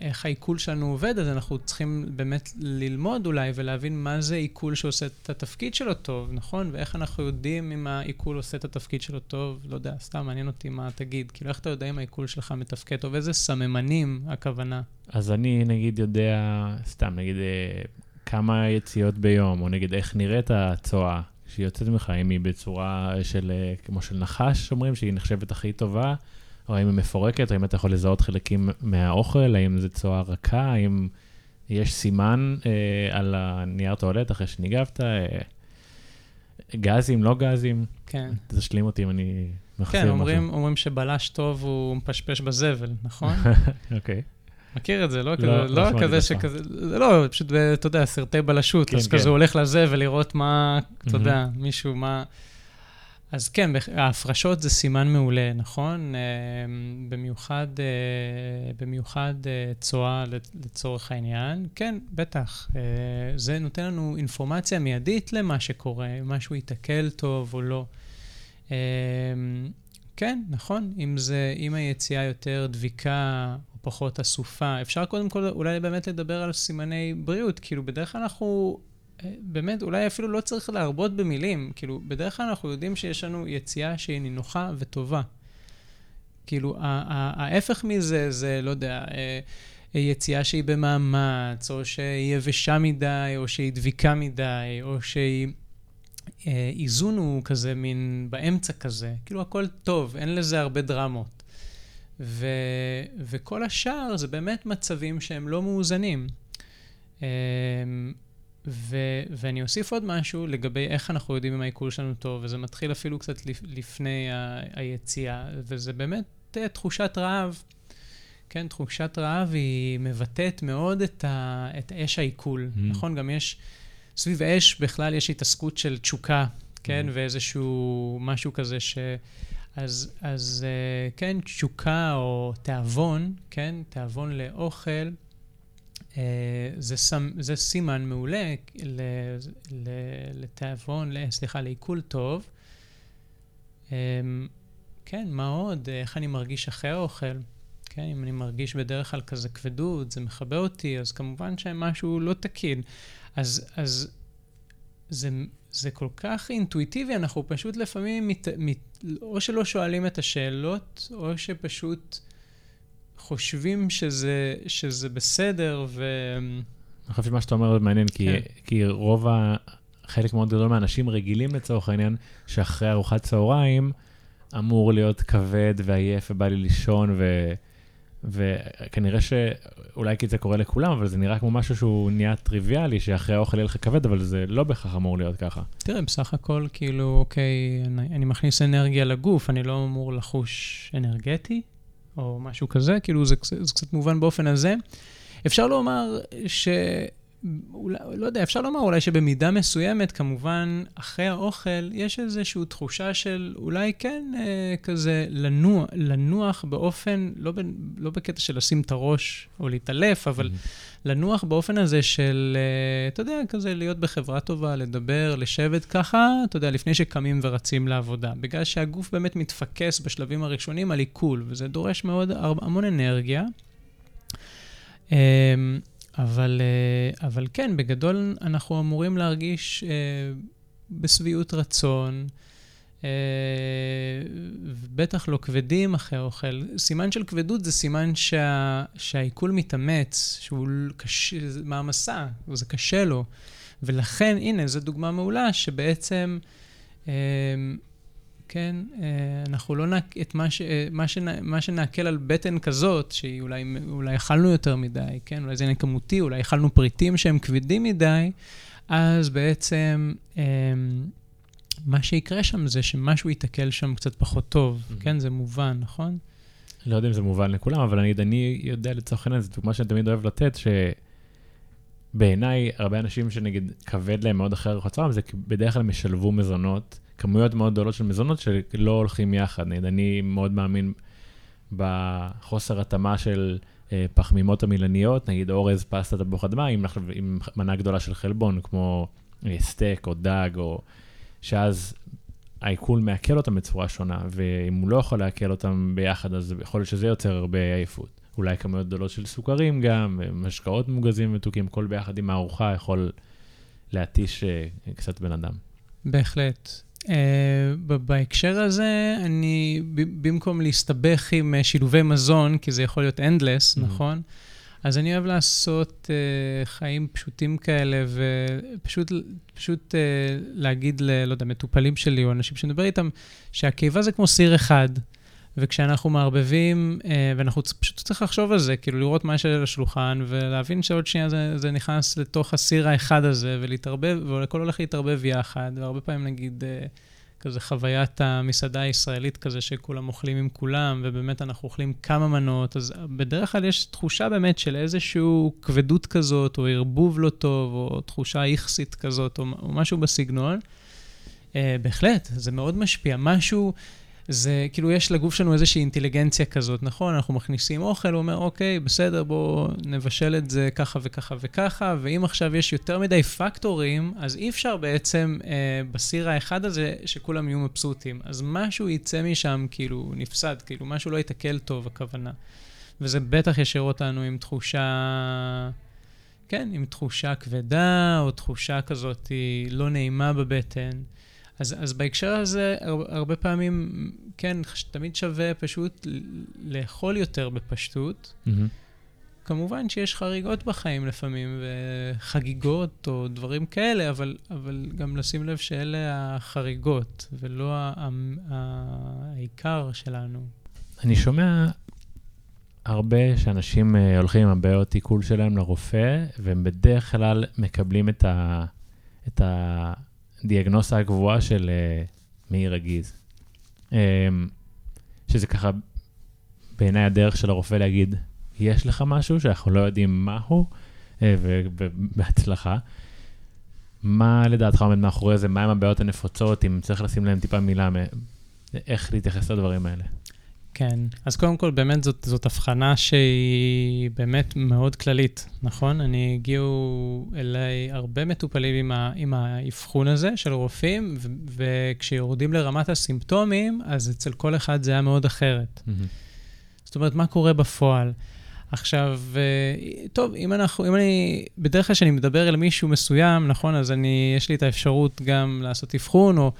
איך העיכול שלנו עובד, אז אנחנו צריכים באמת ללמוד אולי ולהבין מה זה עיכול שעושה את התפקיד שלו טוב, נכון? ואיך אנחנו יודעים אם העיכול עושה את התפקיד שלו טוב, לא יודע, סתם מעניין אותי מה תגיד, כאילו איך אתה יודע אם העיכול שלך מתפקד טוב, איזה סממנים הכוונה? אז אני נגיד יודע, סתם נגיד אה, כמה יציאות ביום, או נגיד איך נראית הצואה שהיא יוצאת ממך, אם היא בצורה של, אה, כמו של נחש, אומרים שהיא נחשבת הכי טובה, או האם היא מפורקת, או האם אתה יכול לזהות חלקים מהאוכל, האם זה צואה רכה, האם יש סימן אה, על הנייר טואלט אחרי שניגבת, אה, גזים, לא גזים. כן. תשלים אותי אם אני מחזיר משהו. כן, אומרים, אומרים שבלש טוב הוא מפשפש בזבל, נכון? אוקיי. מכיר את זה, לא? לא, לא, לא כזה שכזה, לא, פשוט, אתה יודע, סרטי בלשות, כן, אז כן. כזה הוא הולך לזבל לראות מה, אתה יודע, מישהו, מה... אז כן, ההפרשות זה סימן מעולה, נכון? במיוחד, במיוחד צועה לצורך העניין. כן, בטח. זה נותן לנו אינפורמציה מיידית למה שקורה, משהו יתקל טוב או לא. כן, נכון. אם זה, אם היציאה יותר דביקה או פחות אסופה, אפשר קודם כל אולי באמת לדבר על סימני בריאות. כאילו, בדרך כלל אנחנו... באמת, אולי אפילו לא צריך להרבות במילים. כאילו, בדרך כלל אנחנו יודעים שיש לנו יציאה שהיא נינוחה וטובה. כאילו, ההפך מזה, זה, לא יודע, יציאה שהיא במאמץ, או שהיא יבשה מדי, או שהיא דביקה מדי, או שהיא... איזון הוא כזה, מין באמצע כזה. כאילו, הכל טוב, אין לזה הרבה דרמות. ו... וכל השאר זה באמת מצבים שהם לא מאוזנים. אה... ו- ואני אוסיף עוד משהו לגבי איך אנחנו יודעים אם העיכול שלנו טוב, וזה מתחיל אפילו קצת לפני ה- היציאה, וזה באמת תחושת רעב. כן, תחושת רעב היא מבטאת מאוד את, ה- את אש העיכול. Mm-hmm. נכון? גם יש, סביב אש בכלל יש התעסקות של תשוקה, כן? Mm-hmm. ואיזשהו משהו כזה ש... אז, אז כן, תשוקה או תאבון, כן? תאבון לאוכל. Uh, זה, זה סימן מעולה לתיאבון, סליחה, לעיכול טוב. Um, כן, מה עוד? איך אני מרגיש אחרי האוכל? כן, אם אני מרגיש בדרך כלל כזה כבדות, זה מחבא אותי, אז כמובן שמשהו לא תקין. אז, אז זה, זה כל כך אינטואיטיבי, אנחנו פשוט לפעמים מת, מת, או שלא שואלים את השאלות, או שפשוט... חושבים שזה, שזה בסדר, ו... אני חושב שמה שאתה אומר זה מעניין, כי, כי רוב החלק מאוד גדול מהאנשים רגילים לצורך העניין, שאחרי ארוחת צהריים אמור להיות כבד ועייף ובא לי לישון, ו... וכנראה שאולי כי זה קורה לכולם, אבל זה נראה כמו משהו שהוא נהיה טריוויאלי, שאחרי האוכל יהיה לך כבד, אבל זה לא בהכרח אמור להיות ככה. תראה, בסך הכל, כאילו, אוקיי, אני, אני מכניס אנרגיה לגוף, אני לא אמור לחוש אנרגטי, או משהו כזה, כאילו זה, זה קצת מובן באופן הזה. אפשר לומר ש, לא יודע, אפשר לומר אולי שבמידה מסוימת, כמובן, אחרי האוכל, יש איזושהי תחושה של אולי כן אה, כזה לנוע, לנוח באופן, לא, ב, לא בקטע של לשים את הראש או להתעלף, אבל mm-hmm. לנוח באופן הזה של, אה, אתה יודע, כזה להיות בחברה טובה, לדבר, לשבת ככה, אתה יודע, לפני שקמים ורצים לעבודה. בגלל שהגוף באמת מתפקס בשלבים הראשונים על עיכול, וזה דורש מאוד המון אנרגיה. אה... אבל, אבל כן, בגדול אנחנו אמורים להרגיש בשביעות רצון, בטח לא כבדים אחרי אוכל. סימן של כבדות זה סימן שה, שהעיכול מתאמץ, שהוא קשה, זה מעמסה, זה קשה לו. ולכן, הנה, זו דוגמה מעולה שבעצם, כן, אנחנו לא נעק... את מה, ש... מה, שנע... מה שנעקל על בטן כזאת, שהיא אולי, אולי אכלנו יותר מדי, כן? אולי זה עניין כמותי, אולי אכלנו פריטים שהם כבדים מדי, אז בעצם אה, מה שיקרה שם זה שמשהו יתעכל שם קצת פחות טוב, mm-hmm. כן? זה מובן, נכון? לא יודע אם זה מובן לכולם, אבל אני, אני יודע לצורך העניין, זו דוגמה שאני תמיד אוהב לתת, ש... בעיניי, הרבה אנשים שנגיד כבד להם מאוד אחרי ארוחת הצהריים, זה בדרך כלל משלבו מזונות, כמויות מאוד גדולות של מזונות שלא הולכים יחד. נגיד, אני מאוד מאמין בחוסר התאמה של אה, פחמימות המילניות, נגיד אורז, פסטה, תפוחת מים, עם, עם מנה גדולה של חלבון, כמו אה, סטייק או דג, או... שאז העיכול מעכל אותם בצורה שונה, ואם הוא לא יכול לעכל אותם ביחד, אז יכול להיות שזה יוצר הרבה עייפות. אולי כמויות גדולות של סוכרים גם, משקאות מוגזים מתוקים, כל ביחד עם הארוחה יכול להתיש קצת בן אדם. בהחלט. בהקשר הזה, אני, במקום להסתבך עם שילובי מזון, כי זה יכול להיות endless, נכון? אז אני אוהב לעשות חיים פשוטים כאלה, ופשוט להגיד למטופלים שלי, או אנשים שנדבר איתם, שהקיבה זה כמו סיר אחד, וכשאנחנו מערבבים, ואנחנו פשוט צריך לחשוב על זה, כאילו לראות מה יש על השולחן, ולהבין שעוד שנייה זה, זה נכנס לתוך הסיר האחד הזה, ולהתערבב, והכל הולך להתערבב יחד, והרבה פעמים נגיד כזה חוויית המסעדה הישראלית כזה, שכולם אוכלים עם כולם, ובאמת אנחנו אוכלים כמה מנות, אז בדרך כלל יש תחושה באמת של איזשהו כבדות כזאת, או ערבוב לא טוב, או תחושה איכסית כזאת, או, או משהו בסגנון. בהחלט, זה מאוד משפיע, משהו... זה, כאילו, יש לגוף שלנו איזושהי אינטליגנציה כזאת, נכון? אנחנו מכניסים אוכל, הוא אומר, אוקיי, בסדר, בוא נבשל את זה ככה וככה וככה, ואם עכשיו יש יותר מדי פקטורים, אז אי אפשר בעצם אה, בסיר האחד הזה שכולם יהיו מבסוטים. אז משהו יצא משם, כאילו, נפסד, כאילו, משהו לא יתקל טוב, הכוונה. וזה בטח ישאיר אותנו עם תחושה... כן, עם תחושה כבדה, או תחושה כזאת היא לא נעימה בבטן. אז, אז בהקשר הזה, הרבה פעמים, כן, תמיד שווה פשוט לאכול יותר בפשטות. Mm-hmm. כמובן שיש חריגות בחיים לפעמים, וחגיגות או דברים כאלה, אבל, אבל גם לשים לב שאלה החריגות, ולא העיקר שלנו. אני שומע הרבה שאנשים הולכים עם הבעיות עיכול שלהם לרופא, והם בדרך כלל מקבלים את ה... את ה... דיאגנוסה הקבועה של uh, מאיר רגיז. Um, שזה ככה, בעיניי הדרך של הרופא להגיד, יש לך משהו שאנחנו לא יודעים מהו, uh, ובהצלחה. מה לדעתך עומד מאחורי זה? מה עם הבעיות הנפוצות? אם צריך לשים להם טיפה מילה, איך להתייחס לדברים האלה? כן, אז קודם כל, באמת זאת, זאת הבחנה שהיא באמת מאוד כללית, נכון? אני הגיעו אליי הרבה מטופלים עם, ה, עם ההבחון הזה של רופאים, ו, וכשיורדים לרמת הסימפטומים, אז אצל כל אחד זה היה מאוד אחרת. Mm-hmm. זאת אומרת, מה קורה בפועל? עכשיו, טוב, אם אנחנו, אם אני, בדרך כלל שאני מדבר אל מישהו מסוים, נכון? אז אני, יש לי את האפשרות גם לעשות הבחון, או...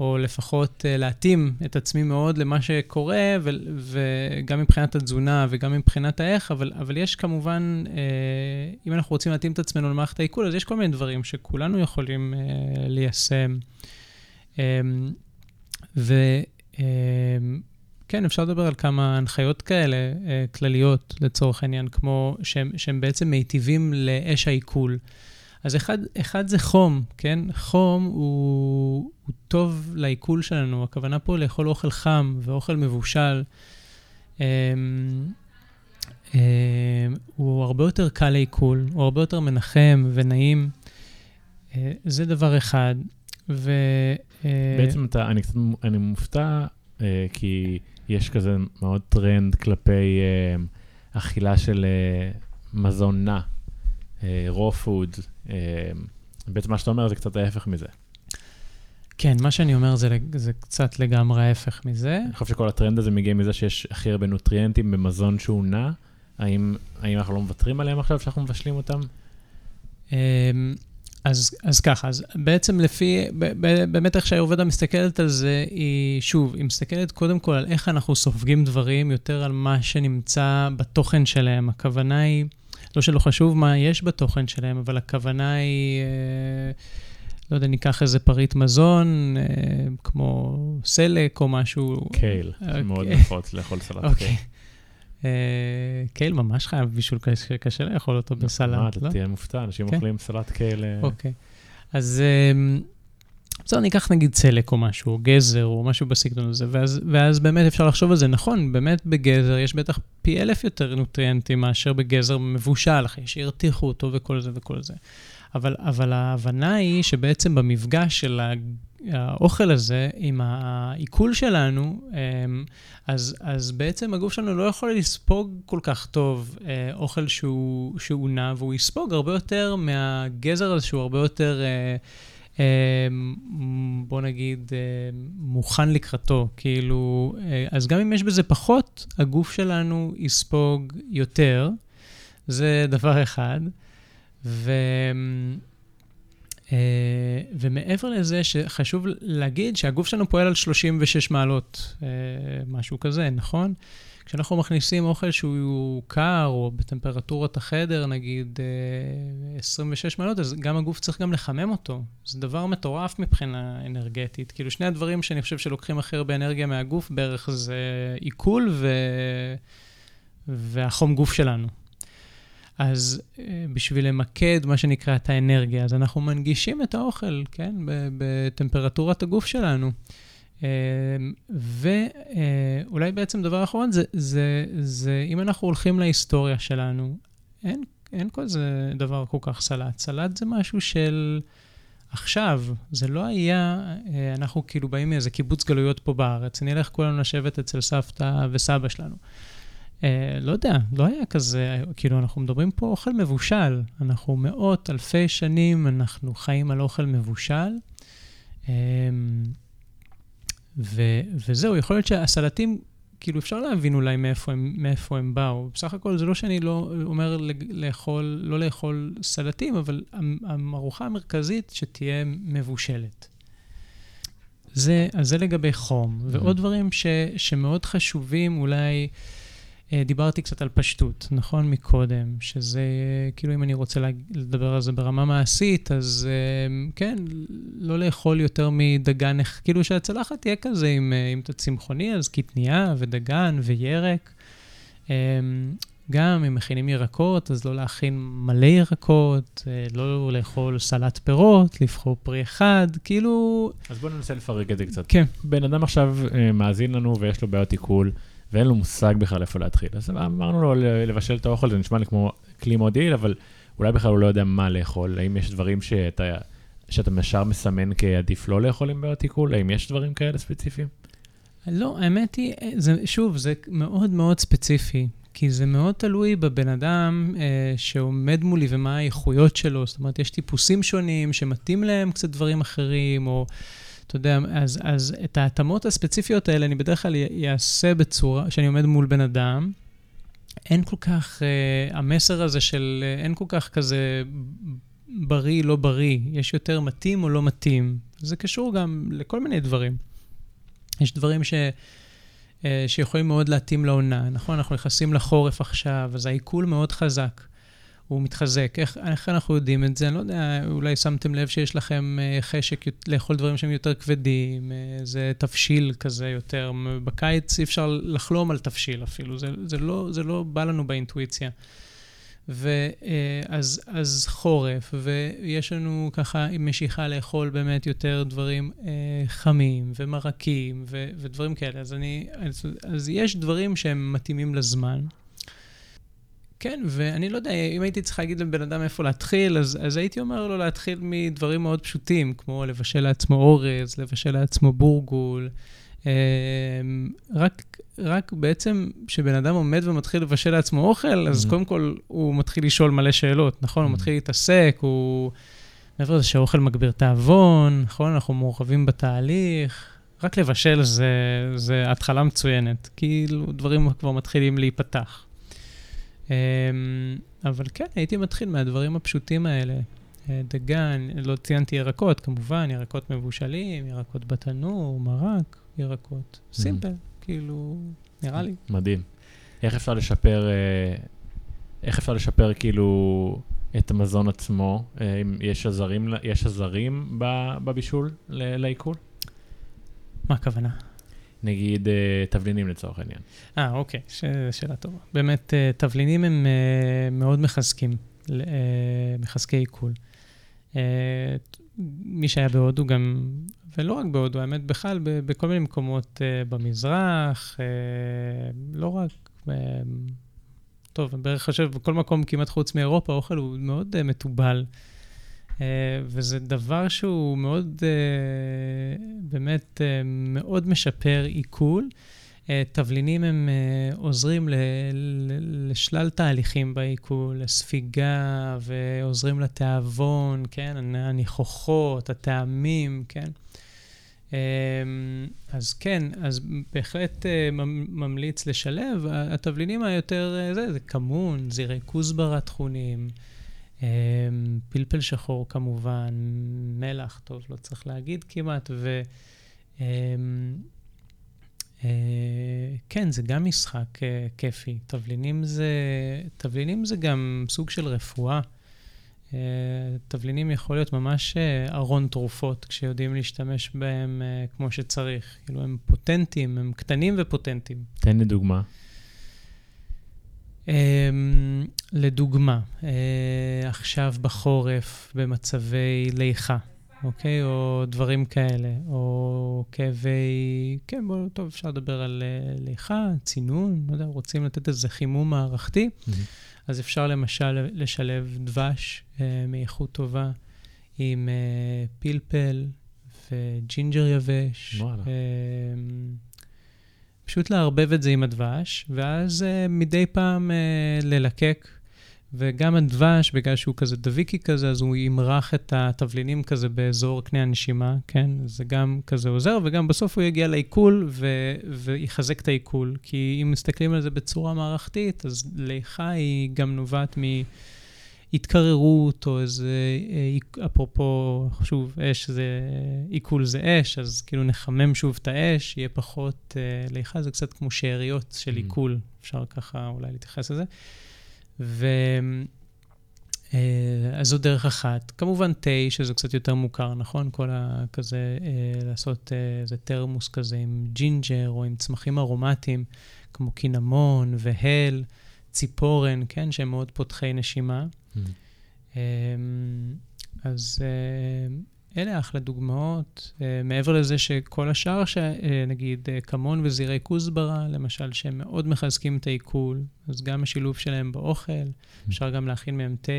או לפחות להתאים את עצמי מאוד למה שקורה, וגם מבחינת התזונה וגם מבחינת האיך, אבל יש כמובן, אם אנחנו רוצים להתאים את עצמנו למערכת העיכול, אז יש כל מיני דברים שכולנו יכולים ליישם. וכן, אפשר לדבר על כמה הנחיות כאלה, כלליות לצורך העניין, כמו שהם בעצם מיטיבים לאש העיכול. אז אחד, אחד זה חום, כן? חום הוא, הוא טוב לעיכול שלנו. הכוונה פה לאכול אוכל חם ואוכל מבושל. הוא הרבה יותר קל לעיכול, הוא הרבה יותר מנחם ונעים. זה דבר אחד. ו... בעצם אתה, אני קצת, אני מופתע, כי יש כזה מאוד טרנד כלפי אכילה של מזון נע, raw food. בעצם מה שאתה אומר זה קצת ההפך מזה. כן, מה שאני אומר זה, זה קצת לגמרי ההפך מזה. אני חושב שכל הטרנד הזה מגיע מזה שיש הכי הרבה נוטריאנטים במזון שהוא נע. האם, האם אנחנו לא מוותרים עליהם עכשיו שאנחנו מבשלים אותם? אז, אז ככה, אז בעצם לפי, באמת איך שהאיורבדה מסתכלת על זה, היא, שוב, היא מסתכלת קודם כל על איך אנחנו סופגים דברים, יותר על מה שנמצא בתוכן שלהם. הכוונה היא, לא שלא חשוב מה יש בתוכן שלהם, אבל הכוונה היא... לא יודע, ניקח איזה פריט מזון, כמו סלק או משהו. קייל, זה מאוד נפוץ לאכול סלט קייל. קייל ממש חייב בשביל קשה לאכול אותו בסלט, לא? אתה תהיה מופתע, אנשים אוכלים סלט קייל. אוקיי, אז בסדר, ניקח נגיד סלק או משהו, או גזר או משהו בסגנון הזה, ואז באמת אפשר לחשוב על זה, נכון, באמת בגזר יש בטח פי אלף יותר נוטריאנטים מאשר בגזר מבושל, אחרי שהרתיחו אותו וכל זה וכל זה. אבל, אבל ההבנה היא שבעצם במפגש של האוכל הזה עם העיכול שלנו, אז, אז בעצם הגוף שלנו לא יכול לספוג כל כך טוב אוכל שהוא, שהוא נע, והוא יספוג הרבה יותר מהגזר הזה שהוא הרבה יותר, בוא נגיד, מוכן לקראתו. כאילו, אז גם אם יש בזה פחות, הגוף שלנו יספוג יותר. זה דבר אחד. ו... ומעבר לזה שחשוב להגיד שהגוף שלנו פועל על שלושים ושש מעלות, משהו כזה, נכון? כשאנחנו מכניסים אוכל שהוא קר, או בטמפרטורת החדר, נגיד עשרים ושש מעלות, אז גם הגוף צריך גם לחמם אותו. זה דבר מטורף מבחינה אנרגטית. כאילו שני הדברים שאני חושב שלוקחים אחר באנרגיה מהגוף, בערך זה עיכול ו... והחום גוף שלנו. אז בשביל למקד מה שנקרא את האנרגיה, אז אנחנו מנגישים את האוכל, כן, בטמפרטורת הגוף שלנו. ואולי בעצם דבר אחרון, זה, זה, זה, אם אנחנו הולכים להיסטוריה שלנו, אין, אין כל זה דבר כל כך סלט. סלט זה משהו של עכשיו, זה לא היה, אנחנו כאילו באים מאיזה קיבוץ גלויות פה בארץ, נלך כולנו לשבת אצל סבתא וסבא שלנו. לא יודע, לא היה כזה, כאילו אנחנו מדברים פה אוכל מבושל, אנחנו מאות, אלפי שנים, אנחנו חיים על אוכל מבושל, וזהו, יכול להיות שהסלטים, כאילו אפשר להבין אולי מאיפה הם באו, בסך הכל זה לא שאני לא אומר לאכול, לא לאכול סלטים, אבל הארוחה המרכזית שתהיה מבושלת. זה, אז זה לגבי חום, ועוד דברים שמאוד חשובים אולי, דיברתי קצת על פשטות, נכון, מקודם, שזה, כאילו אם אני רוצה לדבר על זה ברמה מעשית, אז כן, לא לאכול יותר מדגן, כאילו שהצלחת תהיה כזה, אם, אם אתה צמחוני, אז קטניה ודגן וירק. גם אם מכינים ירקות, אז לא להכין מלא ירקות, לא לאכול סלט פירות, לבחור פרי אחד, כאילו... אז בואו ננסה לפרק את זה קצת. כן. בן אדם עכשיו מאזין לנו ויש לו בעיות עיכול, ואין לו מושג בכלל איפה להתחיל. אז אמרנו לו לבשל את האוכל, זה נשמע לי כמו כלי מאוד יעיל, אבל אולי בכלל הוא לא יודע מה לאכול. האם יש דברים שאתה, שאתה משאר מסמן כעדיף לא לאכול עם בעיות עיכול? האם יש דברים כאלה ספציפיים? לא, האמת היא, זה, שוב, זה מאוד מאוד ספציפי, כי זה מאוד תלוי בבן אדם אה, שעומד מולי ומה האיכויות שלו. זאת אומרת, יש טיפוסים שונים שמתאים להם קצת דברים אחרים, או... אתה יודע, אז, אז את ההתאמות הספציפיות האלה אני בדרך כלל יעשה בצורה, שאני עומד מול בן אדם, אין כל כך, אה, המסר הזה של אין כל כך כזה בריא, לא בריא, יש יותר מתאים או לא מתאים. זה קשור גם לכל מיני דברים. יש דברים ש, אה, שיכולים מאוד להתאים לעונה, נכון? אנחנו נכנסים לחורף עכשיו, אז העיכול מאוד חזק. הוא מתחזק. איך, איך אנחנו יודעים את זה? אני לא יודע, אולי שמתם לב שיש לכם חשק לאכול דברים שהם יותר כבדים, זה תפשיל כזה יותר. בקיץ אי אפשר לחלום על תפשיל אפילו, זה, זה לא, זה לא בא לנו באינטואיציה. ואז, אז חורף, ויש לנו ככה משיכה לאכול באמת יותר דברים חמים ומרקים ו, ודברים כאלה. אז אני, אז, אז יש דברים שהם מתאימים לזמן. כן, ואני לא יודע, אם הייתי צריך להגיד לבן אדם איפה להתחיל, אז, אז הייתי אומר לו להתחיל מדברים מאוד פשוטים, כמו לבשל לעצמו אורז, לבשל לעצמו בורגול, רק, רק בעצם שבן אדם עומד ומתחיל לבשל לעצמו אוכל, אז קודם כל הוא מתחיל לשאול מלא שאלות, נכון? הוא מתחיל להתעסק, הוא... מעבר זה שהאוכל מגביר תאבון, נכון? אנחנו מורחבים בתהליך. רק לבשל זה, זה התחלה מצוינת, כאילו דברים כבר מתחילים להיפתח. אבל כן, הייתי מתחיל מהדברים הפשוטים האלה. דגן, לא ציינתי ירקות, כמובן, ירקות מבושלים, ירקות בתנור, מרק, ירקות. סימפל, כאילו, נראה לי. מדהים. איך אפשר לשפר, איך אפשר לשפר, כאילו, את המזון עצמו? יש עזרים, יש עזרים בבישול, לעיכול? מה הכוונה? נגיד תבלינים לצורך העניין. אה, אוקיי, שאלה טובה. באמת, תבלינים הם מאוד מחזקים, מחזקי עיכול. מי שהיה בהודו גם, ולא רק בהודו, האמת בכלל, בכל מיני מקומות במזרח, לא רק... טוב, בערך חושב, בכל מקום כמעט חוץ מאירופה, האוכל הוא מאוד uh, מטובל. Uh, וזה דבר שהוא מאוד, uh, באמת, uh, מאוד משפר עיכול. Uh, תבלינים הם uh, עוזרים ל- ל- לשלל תהליכים בעיכול, לספיגה, ועוזרים לתיאבון, כן? הניחוחות, הטעמים, כן? אז כן, אז בהחלט ממליץ לשלב. התבלינים היותר, זה, זה כמון, זירי כוסברה תכונים, פלפל שחור כמובן, מלח, טוב, לא צריך להגיד כמעט, ו... כן, זה גם משחק כיפי. תבלינים זה, תבלינים זה גם סוג של רפואה. Uh, תבלינים יכול להיות ממש uh, ארון תרופות, כשיודעים להשתמש בהם uh, כמו שצריך. כאילו הם פוטנטים, הם קטנים ופוטנטים. תן לדוגמה. Uh, לדוגמה, uh, עכשיו בחורף במצבי ליחה, אוקיי? או דברים כאלה, או כאבי... כן, בוא, טוב, אפשר לדבר על uh, ליחה, צינון, לא יודע, רוצים לתת איזה חימום מערכתי. Mm-hmm. אז אפשר למשל לשלב דבש uh, מאיכות טובה עם uh, פלפל וג'ינג'ר יבש. וואלה. Uh, פשוט להרבב את זה עם הדבש, ואז uh, מדי פעם uh, ללקק. וגם הדבש, בגלל שהוא כזה דביקי כזה, אז הוא ימרח את התבלינים כזה באזור קנה הנשימה, כן? זה גם כזה עוזר, וגם בסוף הוא יגיע לעיכול ו- ויחזק את העיכול. כי אם מסתכלים על זה בצורה מערכתית, אז ליחה היא גם נובעת מהתקררות, או איזה, אפרופו, שוב, אש זה, עיכול זה אש, אז כאילו נחמם שוב את האש, יהיה פחות, ליחה זה קצת כמו שאריות של עיכול, אפשר ככה אולי להתייחס לזה. ו... אז זו דרך אחת. כמובן תה, שזה קצת יותר מוכר, נכון? כל הכזה, לעשות איזה תרמוס כזה עם ג'ינג'ר, או עם צמחים ארומטיים, כמו קינמון והל, ציפורן, כן? שהם מאוד פותחי נשימה. אז אלה אחלה דוגמאות. מעבר לזה שכל השאר, נגיד, כמון וזירי כוסברה, למשל, שהם מאוד מחזקים את העיכול, אז גם השילוב שלהם באוכל, אפשר גם להכין מהם תה,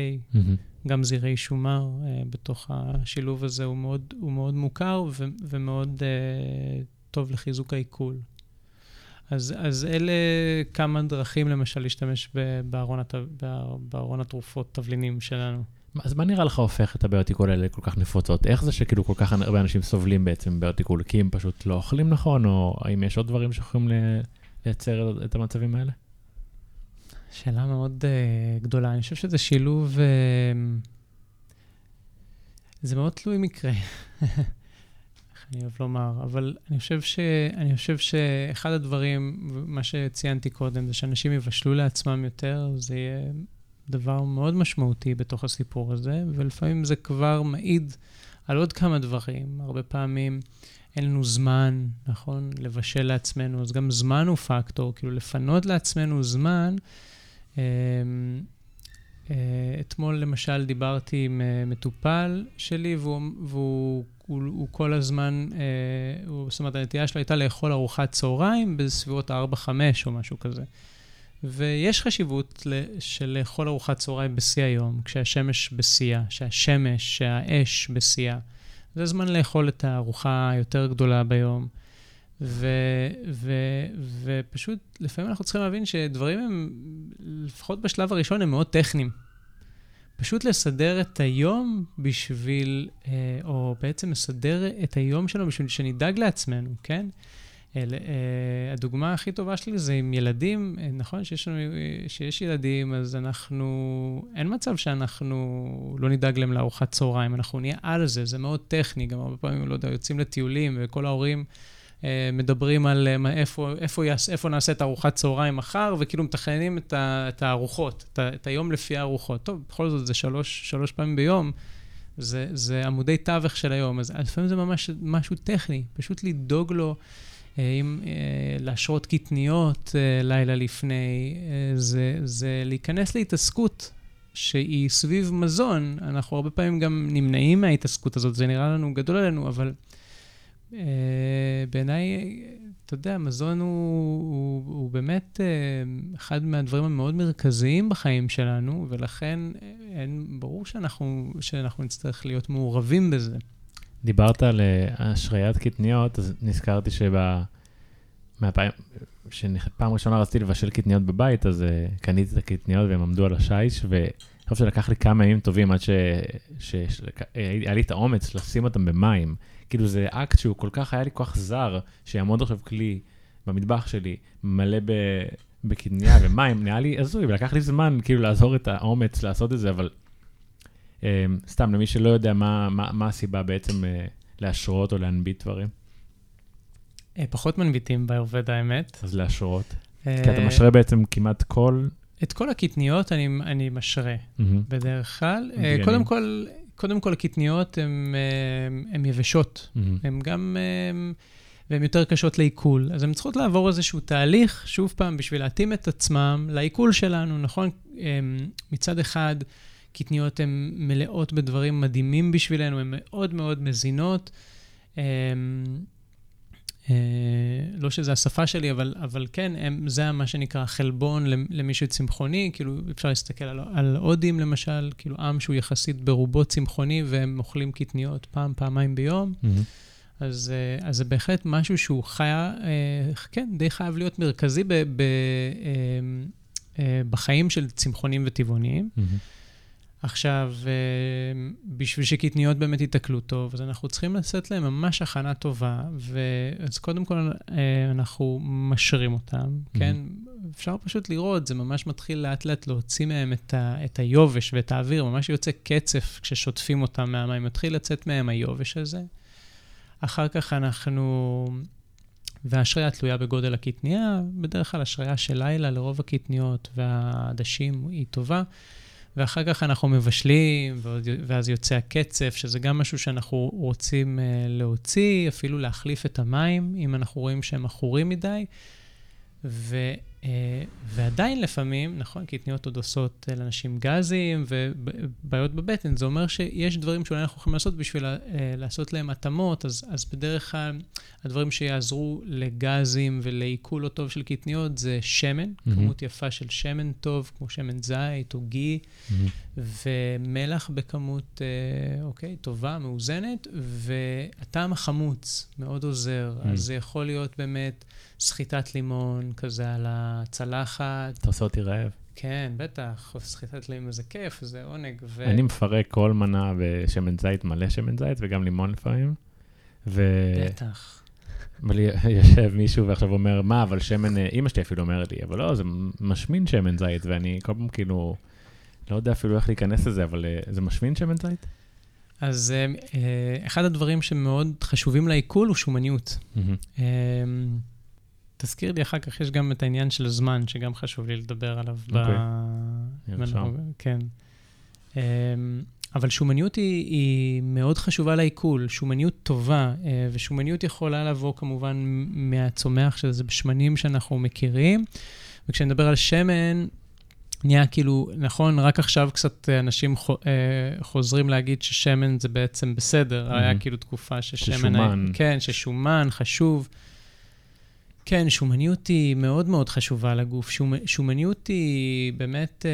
גם זירי שומר, בתוך השילוב הזה הוא מאוד, הוא מאוד מוכר ו- ומאוד טוב לחיזוק העיכול. אז, אז אלה כמה דרכים, למשל, להשתמש בארון הת... בארון התרופות, תבלינים שלנו. אז מה נראה לך הופך את הבעיות עיכול האלה כל כך נפוצות? איך זה שכאילו כל כך הרבה אנשים סובלים בעצם מבעיות עיכול, כי הם פשוט לא אוכלים נכון, או האם יש עוד דברים שיכולים לייצר את המצבים האלה? שאלה מאוד uh, גדולה. אני חושב שזה שילוב... Uh, זה מאוד תלוי מקרה. איך אני אוהב לומר. אבל אני חושב, ש, אני חושב שאחד הדברים, מה שציינתי קודם, זה שאנשים יבשלו לעצמם יותר, זה יהיה... דבר מאוד משמעותי בתוך הסיפור הזה, ולפעמים זה כבר מעיד על עוד כמה דברים. הרבה פעמים אין לנו זמן, נכון? לבשל לעצמנו, אז גם זמן הוא פקטור, כאילו לפנות לעצמנו זמן. אתמול למשל דיברתי עם מטופל שלי, והוא, והוא הוא, הוא כל הזמן, הוא, זאת אומרת, הנטייה שלו הייתה לאכול ארוחת צהריים בסביבות ארבע חמש או משהו כזה. ויש חשיבות של לאכול ארוחת צהריים בשיא היום, כשהשמש בשיאה, שהשמש, שהאש בשיאה. זה זמן לאכול את הארוחה היותר גדולה ביום. ו- ו- ופשוט לפעמים אנחנו צריכים להבין שדברים הם, לפחות בשלב הראשון, הם מאוד טכניים. פשוט לסדר את היום בשביל, או בעצם לסדר את היום שלנו בשביל שנדאג לעצמנו, כן? אל, אה, הדוגמה הכי טובה שלי זה עם ילדים, נכון? שיש, שיש ילדים, אז אנחנו, אין מצב שאנחנו לא נדאג להם לארוחת צהריים, אנחנו נהיה על זה, זה מאוד טכני, גם הרבה פעמים, לא יודע, יוצאים לטיולים, וכל ההורים אה, מדברים על אה, איפה, איפה, איפה נעשה את ארוחת צהריים מחר, וכאילו מתכננים את, ה, את הארוחות, את, ה, את היום לפי הארוחות. טוב, בכל זאת זה שלוש, שלוש פעמים ביום, זה, זה עמודי תווך של היום, אז לפעמים זה ממש משהו טכני, פשוט לדאוג לו, אם להשרות קטניות לילה לפני, זה, זה להיכנס להתעסקות שהיא סביב מזון. אנחנו הרבה פעמים גם נמנעים מההתעסקות הזאת, זה נראה לנו גדול עלינו, אבל בעיניי, אתה יודע, מזון הוא, הוא, הוא באמת אחד מהדברים המאוד מרכזיים בחיים שלנו, ולכן אין, ברור שאנחנו, שאנחנו נצטרך להיות מעורבים בזה. דיברת על השריית קטניות, אז נזכרתי שפעם ראשונה רציתי לבשל קטניות בבית, אז קניתי את הקטניות והם עמדו על השיש, ואני חושב שלקח לי כמה ימים טובים עד שהיה לי את האומץ לשים אותם במים. כאילו זה אקט שהוא כל כך, היה לי כוח זר, שיעמוד עכשיו כלי במטבח שלי, מלא בקטניה ומים, נהיה לי עזוי, ולקח לי זמן כאילו לעזור את האומץ לעשות את זה, אבל... סתם, למי שלא יודע מה, מה, מה הסיבה בעצם להשרות או להנביט דברים? פחות מנביטים באיורבדה, האמת. אז להשרות. כי אתה משרה בעצם כמעט כל... את כל הקטניות אני, אני משרה, בדרך כלל. קודם כל, קודם כל הקטניות הן יבשות. הן גם... והן יותר קשות לעיכול. אז הן צריכות לעבור איזשהו תהליך, שוב פעם, בשביל להתאים את עצמם לעיכול שלנו, נכון? מצד אחד... קטניות הן מלאות בדברים מדהימים בשבילנו, הן מאוד מאוד מזינות. אה, אה, לא שזה השפה שלי, אבל, אבל כן, הם, זה מה שנקרא חלבון למישהו צמחוני, כאילו אפשר להסתכל על, על עודים למשל, כאילו עם שהוא יחסית ברובו צמחוני, והם אוכלים קטניות פעם, פעמיים ביום. Mm-hmm. אז, אה, אז זה בהחלט משהו שהוא חי, אה, כן, די חייב להיות מרכזי ב, ב, אה, אה, בחיים של צמחונים וטבעוניים. Mm-hmm. עכשיו, בשביל שקטניות באמת יתקלו טוב, אז אנחנו צריכים לעשות להם ממש הכנה טובה, ואז קודם כל אנחנו משרים אותם, כן? אפשר פשוט לראות, זה ממש מתחיל לאט לאט להוציא מהם את, ה... את היובש ואת האוויר, ממש יוצא קצף כששוטפים אותם מהמים, מתחיל לצאת מהם היובש הזה. אחר כך אנחנו... והשריעה תלויה בגודל הקטניה, בדרך כלל השריעה של לילה לרוב הקטניות והעדשים היא טובה, ואחר כך אנחנו מבשלים, ואז יוצא הקצף, שזה גם משהו שאנחנו רוצים להוציא, אפילו להחליף את המים, אם אנחנו רואים שהם אחורים מדי. ו, ועדיין לפעמים, נכון, קטניות עוד עושות לאנשים גזים ובעיות בבטן, זה אומר שיש דברים שאולי אנחנו יכולים לעשות בשביל לעשות להם התאמות, אז, אז בדרך כלל הדברים שיעזרו לגזים ולעיכול לא טוב של קטניות זה שמן, mm-hmm. כמות יפה של שמן טוב, כמו שמן זית או גי, mm-hmm. ומלח בכמות, אוקיי, טובה, מאוזנת, והטעם החמוץ מאוד עוזר, mm-hmm. אז זה יכול להיות באמת סחיטת לימון כזה על הצלחת. אתה עושה אותי רעב. כן, בטח. סחיטת לימון זה כיף, זה עונג. ו... אני מפרק כל מנה בשמן זית, מלא שמן זית, וגם לימון לפעמים. ו... בטח. אבל יושב מישהו ועכשיו אומר, מה, אבל שמן, אמא שלי אפילו אומר לי, אבל לא, זה משמין שמן זית, ואני כל פעם כאילו, לא יודע אפילו איך להיכנס לזה, אבל זה משמין שמן זית? אז אחד הדברים שמאוד חשובים לעיכול הוא שומניות. Mm-hmm. תזכיר לי, אחר כך יש גם את העניין של הזמן, שגם חשוב לי לדבר עליו. כן. אבל שומניות היא מאוד חשובה לעיכול, שומניות טובה, ושומניות יכולה לבוא כמובן מהצומח, שזה בשמנים שאנחנו מכירים, וכשנדבר על שמן, נהיה כאילו, נכון, רק עכשיו קצת אנשים חוזרים להגיד ששמן זה בעצם בסדר, היה כאילו תקופה ששמן... ששומן. כן, ששומן, חשוב. כן, שומניות היא מאוד מאוד חשובה לגוף. שומניות היא באמת,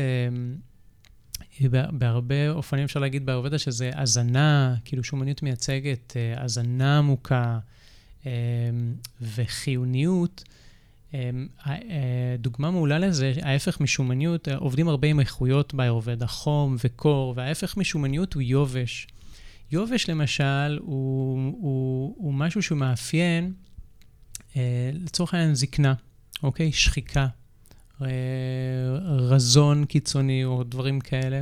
בהרבה אופנים אפשר להגיד באיורבדה שזה הזנה, כאילו שומניות מייצגת הזנה עמוקה וחיוניות. דוגמה מעולה לזה, ההפך משומניות, עובדים הרבה עם איכויות באיורבדה, חום וקור, וההפך משומניות הוא יובש. יובש למשל הוא, הוא, הוא משהו שמאפיין, לצורך העניין זקנה, אוקיי? שחיקה, רזון קיצוני או דברים כאלה.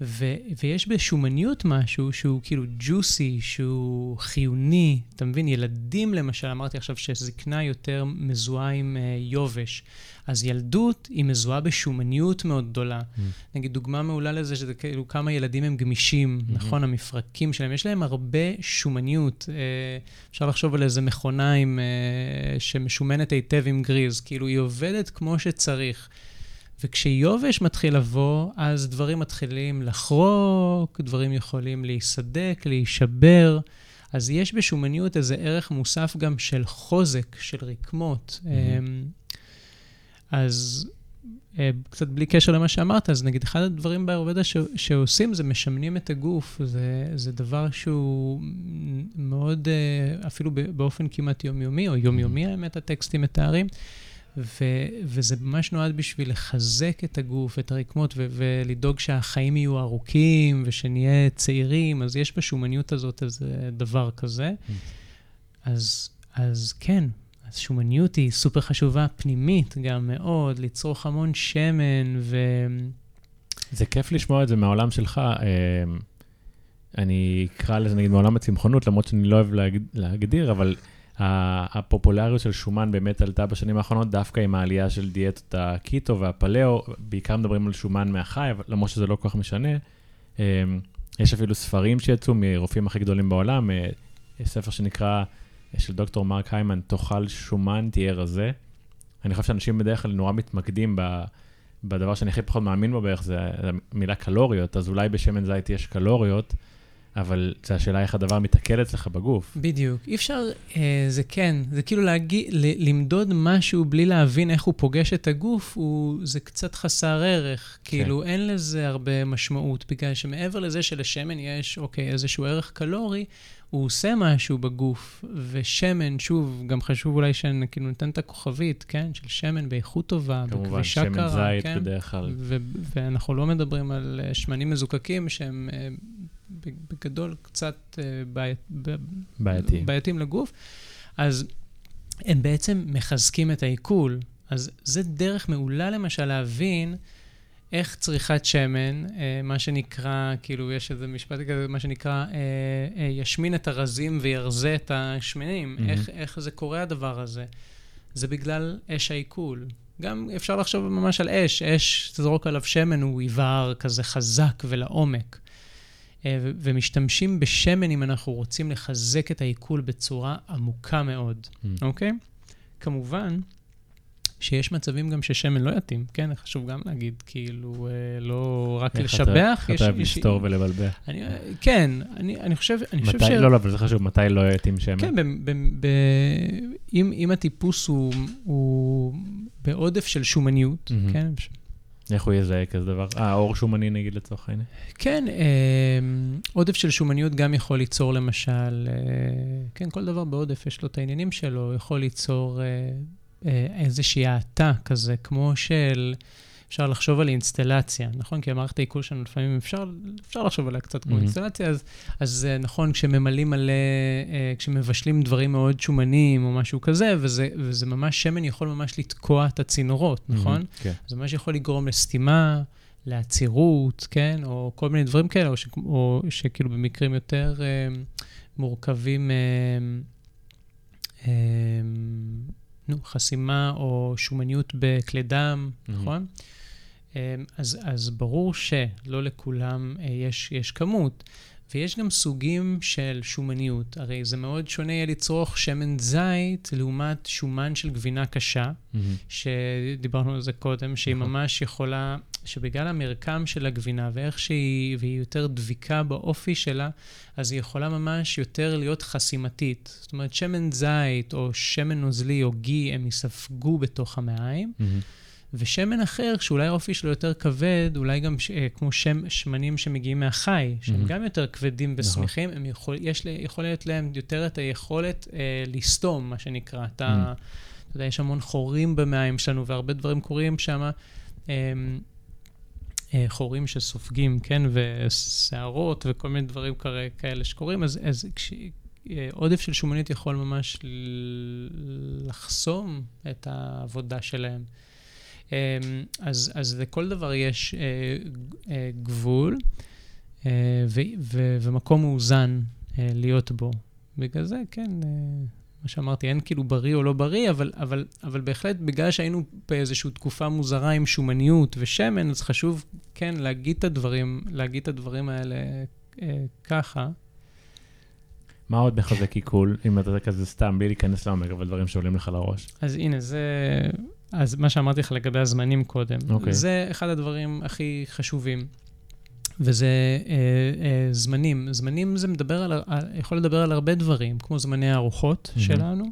ו, ויש בשומניות משהו שהוא כאילו ג'וסי, שהוא חיוני. אתה מבין, ילדים למשל, אמרתי עכשיו שזקנה יותר מזוהה עם uh, יובש. אז ילדות היא מזוהה בשומניות מאוד גדולה. Mm-hmm. נגיד, דוגמה מעולה לזה שזה כאילו כמה ילדים הם גמישים, mm-hmm. נכון? המפרקים שלהם, יש להם הרבה שומניות. Uh, אפשר לחשוב על איזה מכונה עם, uh, שמשומנת היטב עם גריז. כאילו, היא עובדת כמו שצריך. וכשיובש מתחיל לבוא, אז דברים מתחילים לחרוק, דברים יכולים להיסדק, להישבר. אז יש בשומניות איזה ערך מוסף גם של חוזק, של רקמות. Mm-hmm. אז קצת בלי קשר למה שאמרת, אז נגיד אחד הדברים באיורבדה ש- שעושים זה משמנים את הגוף. זה, זה דבר שהוא מאוד, אפילו באופן כמעט יומיומי, או יומיומי, mm-hmm. האמת, הטקסטים מתארים. ו- וזה ממש נועד בשביל לחזק את הגוף, את הרקמות, ו- ולדאוג שהחיים יהיו ארוכים, ושנהיה צעירים, אז יש בשומניות הזאת איזה דבר כזה. Mm. אז, אז כן, השומניות היא סופר חשובה, פנימית גם מאוד, לצרוך המון שמן, ו... זה כיף לשמוע את זה מהעולם שלך. אני אקרא לזה, נגיד, מעולם הצמחונות, למרות שאני לא אוהב להגדיר, אבל... הפופולריות של שומן באמת עלתה בשנים האחרונות, דווקא עם העלייה של דיאטות הקיטו והפלאו, בעיקר מדברים על שומן מהחי, למרות שזה לא כל כך משנה. יש אפילו ספרים שיצאו מרופאים הכי גדולים בעולם, ספר שנקרא, של דוקטור מרק היימן, תאכל שומן, תהיה רזה. אני חושב שאנשים בדרך כלל נורא מתמקדים בדבר שאני הכי פחות מאמין בו בערך, זה המילה קלוריות, אז אולי בשמן זית יש קלוריות, אבל זו השאלה איך הדבר מתעכל אצלך בגוף. בדיוק. אי אפשר, אה, זה כן, זה כאילו להגיד, ל- למדוד משהו בלי להבין איך הוא פוגש את הגוף, הוא, זה קצת חסר ערך. כן. כאילו אין לזה הרבה משמעות, בגלל שמעבר לזה שלשמן יש, אוקיי, איזשהו ערך קלורי, הוא עושה משהו בגוף, ושמן, שוב, גם חשוב אולי שכאילו ניתן את הכוכבית, כן, של שמן באיכות טובה, בכבישה קרה. כמובן, שמן זית כן? בדרך כלל. ו- ואנחנו לא מדברים על שמנים מזוקקים שהם... בגדול קצת בעי... בעייתי. בעייתים לגוף, אז הם בעצם מחזקים את העיכול. אז זה דרך מעולה למשל להבין איך צריכת שמן, מה שנקרא, כאילו יש איזה משפט כזה, מה שנקרא, ישמין את הרזים וירזה את השמנים. Mm-hmm. איך, איך זה קורה הדבר הזה? זה בגלל אש העיכול. גם אפשר לחשוב ממש על אש, אש תזרוק עליו שמן, הוא עיוור כזה חזק ולעומק. ומשתמשים בשמן אם אנחנו רוצים לחזק את העיכול בצורה עמוקה מאוד, אוקיי? כמובן שיש מצבים גם ששמן לא יתאים, כן? חשוב גם להגיד, כאילו, לא רק לשבח. אתה אוהב לסתור ולבלבל. כן, אני חושב ש... לא, לא, אבל זה חשוב, מתי לא יתאים שמן? כן, אם הטיפוס הוא בעודף של שומניות, כן? איך הוא יזהה כזה דבר? אה, אור שומני נגיד לצורך העניין? כן, עודף של שומניות גם יכול ליצור למשל, כן, כל דבר בעודף יש לו את העניינים שלו, יכול ליצור איזושהי העתה כזה, כמו של, אפשר לחשוב על אינסטלציה, נכון? כי אמרת העיכול שלנו, לפעמים אפשר, אפשר לחשוב עליה קצת כמו אינסטלציה, אז, אז נכון, כשממלאים על, כשמבשלים דברים מאוד שומניים או משהו כזה, וזה, וזה ממש, שמן יכול ממש לתקוע את הצינורות, נכון? כן. זה ממש יכול לגרום לסתימה, לעצירות, כן? או כל מיני דברים כאלה, או, ש, או שכאילו במקרים יותר מורכבים, נו, חסימה או שומניות בכלי דם, נכון? אז, אז ברור שלא לכולם יש, יש כמות, ויש גם סוגים של שומניות. הרי זה מאוד שונה יהיה לצרוך שמן זית לעומת שומן של גבינה קשה, שדיברנו על זה קודם, שהיא ממש יכולה שבגלל המרקם של הגבינה ואיך שהיא, והיא יותר דביקה באופי שלה, אז היא יכולה ממש יותר להיות חסימתית. זאת אומרת, שמן זית או שמן נוזלי או גי, הם יספגו בתוך המעיים, ושמן אחר, שאולי האופי שלו יותר כבד, אולי גם ש... כמו שם, שמנים שמגיעים מהחי, שהם mm-hmm. גם יותר כבדים וסמיכים, הם יכול... יש... יכול להיות להם יותר את היכולת אה, לסתום, מה שנקרא. אתה... Mm-hmm. אתה יודע, יש המון חורים במעיים שלנו, והרבה דברים קורים שם, אה, אה, חורים שסופגים, כן, ושערות, וכל מיני דברים כאלה שקורים, אז, אז כש... עודף של שומנית יכול ממש לחסום את העבודה שלהם. אז, אז לכל דבר יש גבול ו, ו, ומקום מאוזן להיות בו. בגלל זה, כן, מה שאמרתי, אין כאילו בריא או לא בריא, אבל, אבל, אבל בהחלט בגלל שהיינו באיזושהי תקופה מוזרה עם שומניות ושמן, אז חשוב, כן, להגיד את הדברים, להגיד את הדברים האלה ככה. מה עוד מחזק עיכול, אם אתה כזה סתם, בלי להיכנס לעומק, אבל דברים שעולים לך לראש? אז הנה, זה... אז מה שאמרתי לך לגבי הזמנים קודם, okay. זה אחד הדברים הכי חשובים, וזה אה, אה, זמנים. זמנים זה מדבר על, יכול לדבר על הרבה דברים, כמו זמני הארוחות mm-hmm. שלנו,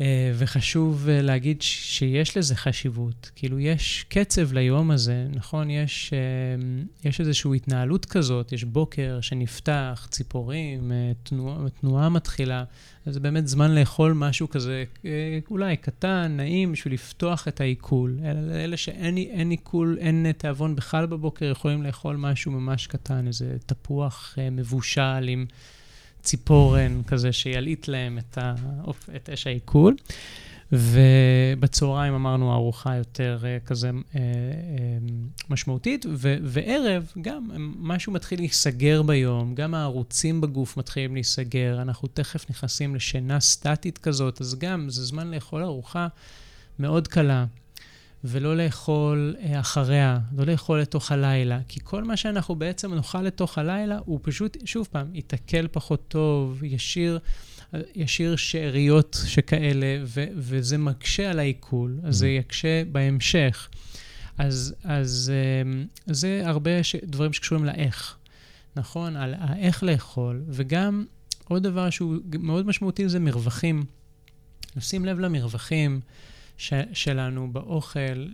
אה, וחשוב אה, להגיד ש- שיש לזה חשיבות. כאילו, יש קצב ליום הזה, נכון? יש, אה, יש איזושהי התנהלות כזאת, יש בוקר שנפתח, ציפורים, אה, תנוע, תנועה מתחילה, אז זה באמת זמן לאכול משהו כזה, אולי קטן, נעים, בשביל לפתוח את העיכול. אלה שאין עיכול, אין תיאבון בכלל בבוקר, יכולים לאכול משהו ממש קטן, איזה תפוח מבושל עם ציפורן כזה, שילעיט להם את, ה... את אש העיכול. ובצהריים אמרנו ארוחה יותר כזה משמעותית, וערב גם משהו מתחיל להיסגר ביום, גם הערוצים בגוף מתחילים להיסגר, אנחנו תכף נכנסים לשינה סטטית כזאת, אז גם זה זמן לאכול ארוחה מאוד קלה, ולא לאכול אחריה, לא לאכול לתוך הלילה, כי כל מה שאנחנו בעצם נאכל לתוך הלילה, הוא פשוט, שוב פעם, יתקל פחות טוב, ישיר, ישיר שעריות שכאלה, ו- וזה מקשה על העיכול, אז זה יקשה בהמשך. אז, אז זה הרבה ש- דברים שקשורים לאיך, נכון? על האיך לאכול, וגם עוד דבר שהוא מאוד משמעותי זה מרווחים. לשים לב למרווחים ש- שלנו באוכל,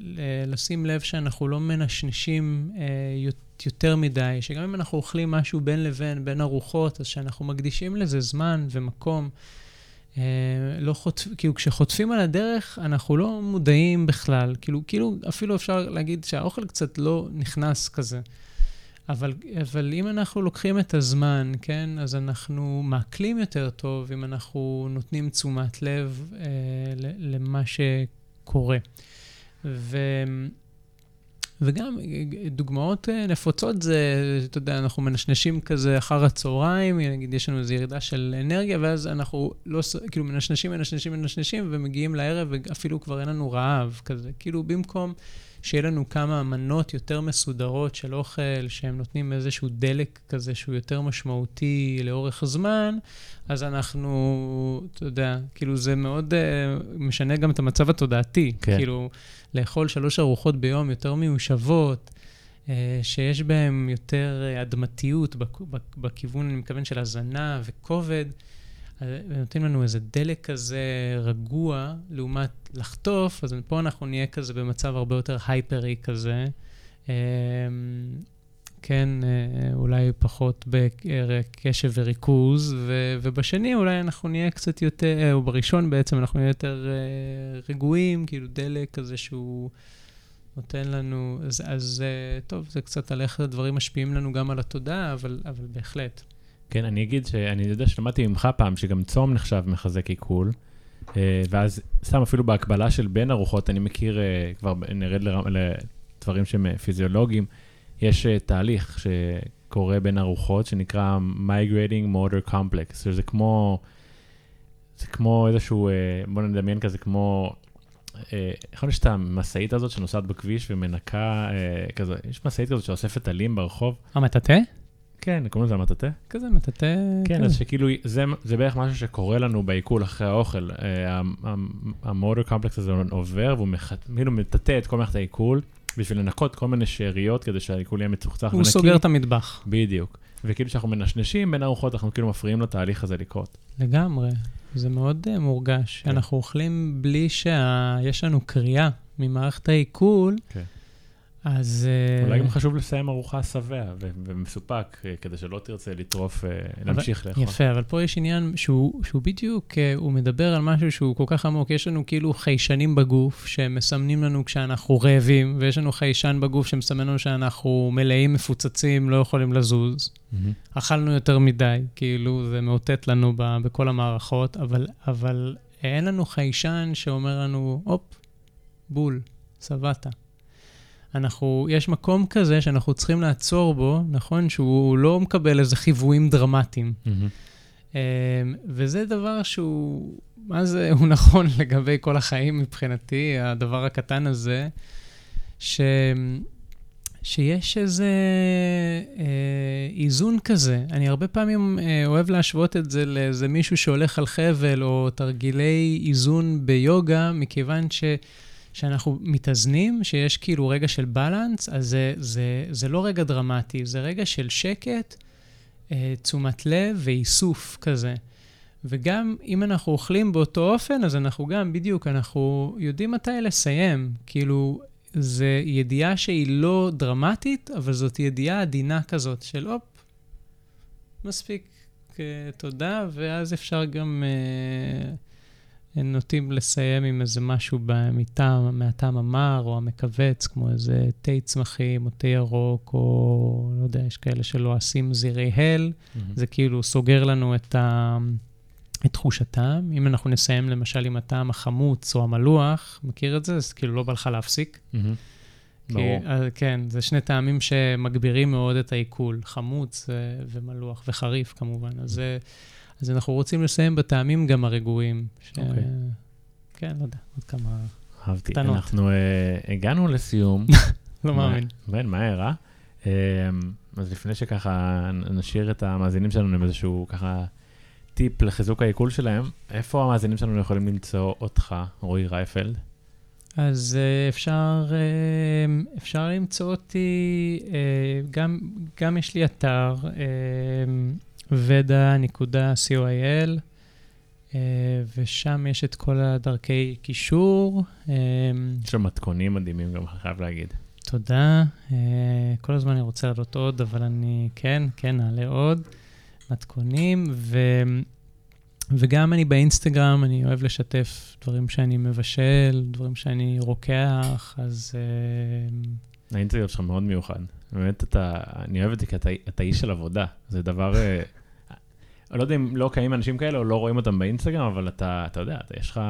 לשים לב שאנחנו לא מנשנשים יותר מדי, שגם אם אנחנו אוכלים משהו בין לבין, בין ארוחות, אז שאנחנו מקדישים לזה זמן ומקום, לא חוט... כאילו כשחוטפים על הדרך, אנחנו לא מודעים בכלל, כאילו, כאילו אפילו אפשר להגיד שהאוכל קצת לא נכנס כזה, אבל, אבל אם אנחנו לוקחים את הזמן, כן, אז אנחנו מעכלים יותר טוב, אם אנחנו נותנים תשומת לב אה, למה שקורה. ו... וגם דוגמאות נפוצות זה, אתה יודע, אנחנו מנשנשים כזה אחר הצהריים, נגיד יש לנו איזו ירידה של אנרגיה, ואז אנחנו לא, כאילו מנשנשים, מנשנשים, מנשנשים, ומגיעים לערב, ואפילו כבר אין לנו רעב כזה. כאילו במקום שיהיה לנו כמה מנות יותר מסודרות של אוכל, שהם נותנים איזשהו דלק כזה שהוא יותר משמעותי לאורך הזמן, אז אנחנו, אתה יודע, כאילו זה מאוד משנה גם את המצב התודעתי. כן. כאילו, לאכול שלוש ארוחות ביום יותר מיושבות, שיש בהם יותר אדמתיות בכיוון, אני מתכוון, של הזנה וכובד, ונותנים לנו איזה דלק כזה רגוע, לעומת לחטוף, אז פה אנחנו נהיה כזה במצב הרבה יותר הייפרי כזה, כן, אולי פחות בקשב וריכוז, ובשני אולי אנחנו נהיה קצת יותר, או בראשון בעצם אנחנו נהיה יותר רגועים, כאילו דלק כזה שהוא נותן לנו, אז, אז טוב, זה קצת על איך הדברים משפיעים לנו גם על התודעה, אבל, אבל בהחלט. כן, אני אגיד שאני יודע שלמדתי ממך פעם, שגם צום נחשב מחזק עיכול, ואז סתם אפילו בהקבלה של בין ארוחות, אני מכיר, כבר נרד לדברים שהם פיזיולוגיים, יש תהליך שקורה בין ארוחות, שנקרא Migrating Motor Complex, שזה כמו, זה כמו איזשהו, בוא נדמיין כזה כמו, יכול להיות שאתה מסעית הזאת שנוסעת בכביש ומנקה כזה, יש מסעית כזאת שאוספת עלים ברחוב. המטאטה? כן, קוראים לזה מטאטה? כזה מטאטה. כן, אז שכאילו, זה בערך משהו שקורה לנו בעיכול אחרי האוכל. המוטור קומפלקס הזה עובר, והוא מטאטה את כל מערכת העיכול, בשביל לנקות כל מיני שאריות, כדי שהעיכול יהיה מצוחצח ונקי. הוא סוגר את המטבח. בדיוק. וכאילו שאנחנו מנשנשים בין הארוחות, אנחנו כאילו מפריעים לתהליך הזה לקרות. לגמרי. זה מאוד מורגש. אנחנו אוכלים בלי שיש לנו קריאה ממערכת העיכול, אז אולי גם חשוב לסיים ארוחה שבע ומסופק, כדי שלא תרצה לטרוף, להמשיך לאכול. יפה, אבל פה יש עניין שהוא בדיוק, הוא מדבר על משהו שהוא כל כך עמוק. יש לנו כאילו חיישנים בגוף שמסמנים לנו כשאנחנו רעבים, ויש לנו חיישן בגוף שמסמן לנו שאנחנו מלאים, מפוצצים, לא יכולים לזוז. אכלנו יותר מדי, כאילו זה מאותת לנו בכל המערכות, אבל אין לנו חיישן שאומר לנו, הופ, בול, סבטה. אנחנו, יש מקום כזה שאנחנו צריכים לעצור בו, נכון? שהוא לא מקבל איזה חיוויים דרמטיים. Mm-hmm. וזה דבר שהוא, מה זה, הוא נכון לגבי כל החיים מבחינתי, הדבר הקטן הזה, ש, שיש איזה אה, איזון כזה. אני הרבה פעמים אוהב להשוות את זה לאיזה מישהו שהולך על חבל, או תרגילי איזון ביוגה, מכיוון ש... שאנחנו מתאזנים, שיש כאילו רגע של בלנס, אז זה, זה, זה לא רגע דרמטי, זה רגע של שקט, תשומת לב ואיסוף כזה. וגם אם אנחנו אוכלים באותו אופן, אז אנחנו גם בדיוק, אנחנו יודעים מתי לסיים. כאילו, זה ידיעה שהיא לא דרמטית, אבל זאת ידיעה עדינה כזאת של, הופ, מספיק, תודה, ואז אפשר גם... נוטים לסיים עם איזה משהו מהטעם, מהטעם המר או המקווץ, כמו איזה תי צמחים או תי ירוק, או לא יודע, יש כאלה שלא עשים זירי הל, mm-hmm. זה כאילו סוגר לנו את, ה... את תחוש הטעם. אם אנחנו נסיים למשל עם הטעם החמוץ או המלוח, מכיר את זה? אז כאילו לא בא לך להפסיק. Mm-hmm. כי, כן, זה שני טעמים שמגבירים מאוד את העיכול, חמוץ ומלוח וחריף כמובן, mm-hmm. אז זה... אז אנחנו רוצים לסיים בטעמים גם הרגועים. כן, לא יודע, עוד כמה קטנות. אנחנו הגענו לסיום. לא מאמין. בין, מה הרע? אז לפני שככה נשאיר את המאזינים שלנו עם איזשהו ככה טיפ לחיזוק העיכול שלהם, איפה המאזינים שלנו יכולים למצוא אותך, רועי רייפלד? אז אפשר, אפשר למצוא אותי, גם, גם יש לי אתר, ודה נקודה קו.il, ושם יש את כל הדרכי קישור. יש שם מתכונים מדהימים, גם חייב להגיד. תודה. כל הזמן אני רוצה לעלות עוד, אבל אני כן, כן, נעלה עוד מתכונים. ו... וגם אני באינסטגרם, אני אוהב לשתף דברים שאני מבשל, דברים שאני רוקח, אז... האינסטגרם שלך מאוד מיוחד. באמת, אתה, אני אוהב את זה כי אתה, אתה איש של עבודה. זה דבר, אני לא יודע אם לא קיים אנשים כאלה או לא רואים אותם באינסטגרם, אבל אתה, אתה יודע, אתה, יש לך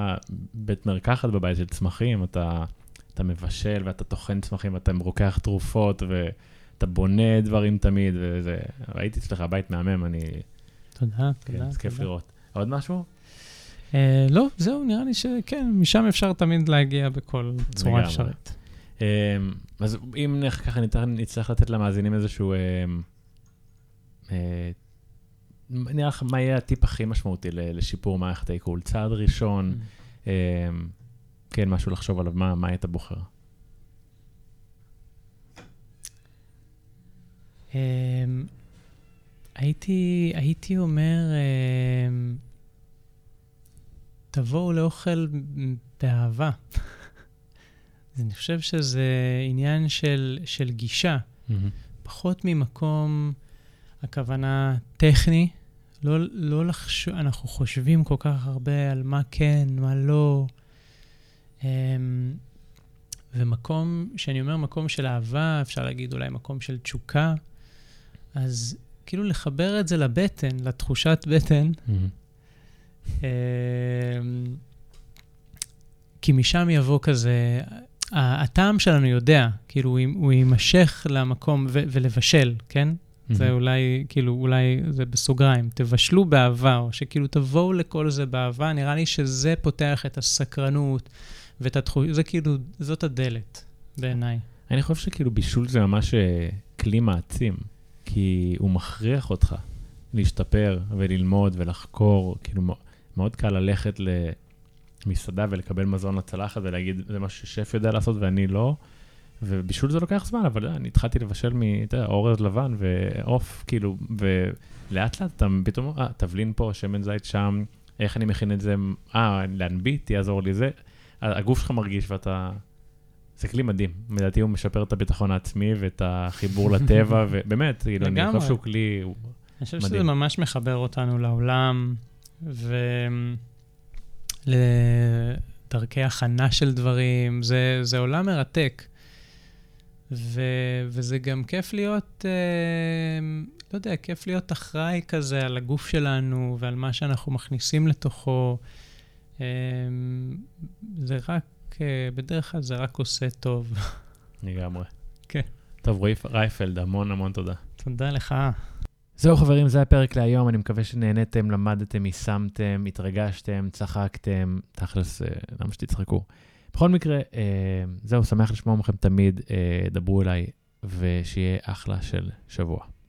בית מרקחת בבית של צמחים, אתה, אתה מבשל ואתה תוכן צמחים, ואתה מרוקח תרופות, ואתה בונה דברים תמיד, וזה, ראיתי אצלך בית מהמם, אני... תודה, כן, תודה. כיף לראות. עוד משהו? אה, לא, זהו, נראה לי שכן, משם אפשר תמיד להגיע בכל צורה אפשרית. אז אם ככה נצטרך לתת למאזינים איזשהו, נראה לך, מה יהיה הטיפ הכי משמעותי לשיפור מערכת העיכול? צעד ראשון, כן, משהו לחשוב עליו, מה היית בוחר? הייתי אומר, תבואו לאוכל באהבה. אני חושב שזה עניין של, של גישה, mm-hmm. פחות ממקום הכוונה טכני, לא, לא לחשוב, אנחנו חושבים כל כך הרבה על מה כן, מה לא, um, ומקום, שאני אומר מקום של אהבה, אפשר להגיד אולי מקום של תשוקה, אז כאילו לחבר את זה לבטן, לתחושת בטן, mm-hmm. um, כי משם יבוא כזה... הטעם שלנו יודע, כאילו הוא יימשך למקום ולבשל, כן? זה אולי, כאילו, אולי זה בסוגריים, תבשלו באהבה, או שכאילו תבואו לכל זה באהבה, נראה לי שזה פותח את הסקרנות, ואת התחוש... זה כאילו, זאת הדלת בעיניי. אני חושב שכאילו בישול זה ממש כלי מעצים. כי הוא מכריח אותך להשתפר וללמוד ולחקור, כאילו מאוד קל ללכת למסעדה ולקבל מזון לצלחת ולהגיד, זה מה ששף יודע לעשות ואני לא, ובישול זה לוקח זמן, אבל אני התחלתי לבשל מאורז לבן ועוף, כאילו, ולאט לאט אתה פתאום, אה, תבלין פה, שמן זית שם, איך אני מכין את זה, אה, להנביט, יעזור לי זה, הגוף שלך מרגיש ואתה... זה כלי מדהים, לדעתי הוא משפר את הביטחון העצמי ואת החיבור לטבע, ובאמת, אני חושב שהוא כלי מדהים. אני חושב שזה ממש מחבר אותנו לעולם, ולדרכי הכנה של דברים, זה עולם מרתק, וזה גם כיף להיות, לא יודע, כיף להיות אחראי כזה על הגוף שלנו, ועל מה שאנחנו מכניסים לתוכו, זה רק, בדרך כלל זה רק עושה טוב. לגמרי. כן. טוב, רועי רייפלד, המון המון תודה. תודה לך. זהו חברים, זה הפרק להיום, אני מקווה שנהנתם, למדתם, יישמתם, התרגשתם, צחקתם, תכלס, למה שתצחקו. בכל מקרה, זהו, שמח לשמוע מכם תמיד, דברו אליי, ושיהיה אחלה של שבוע.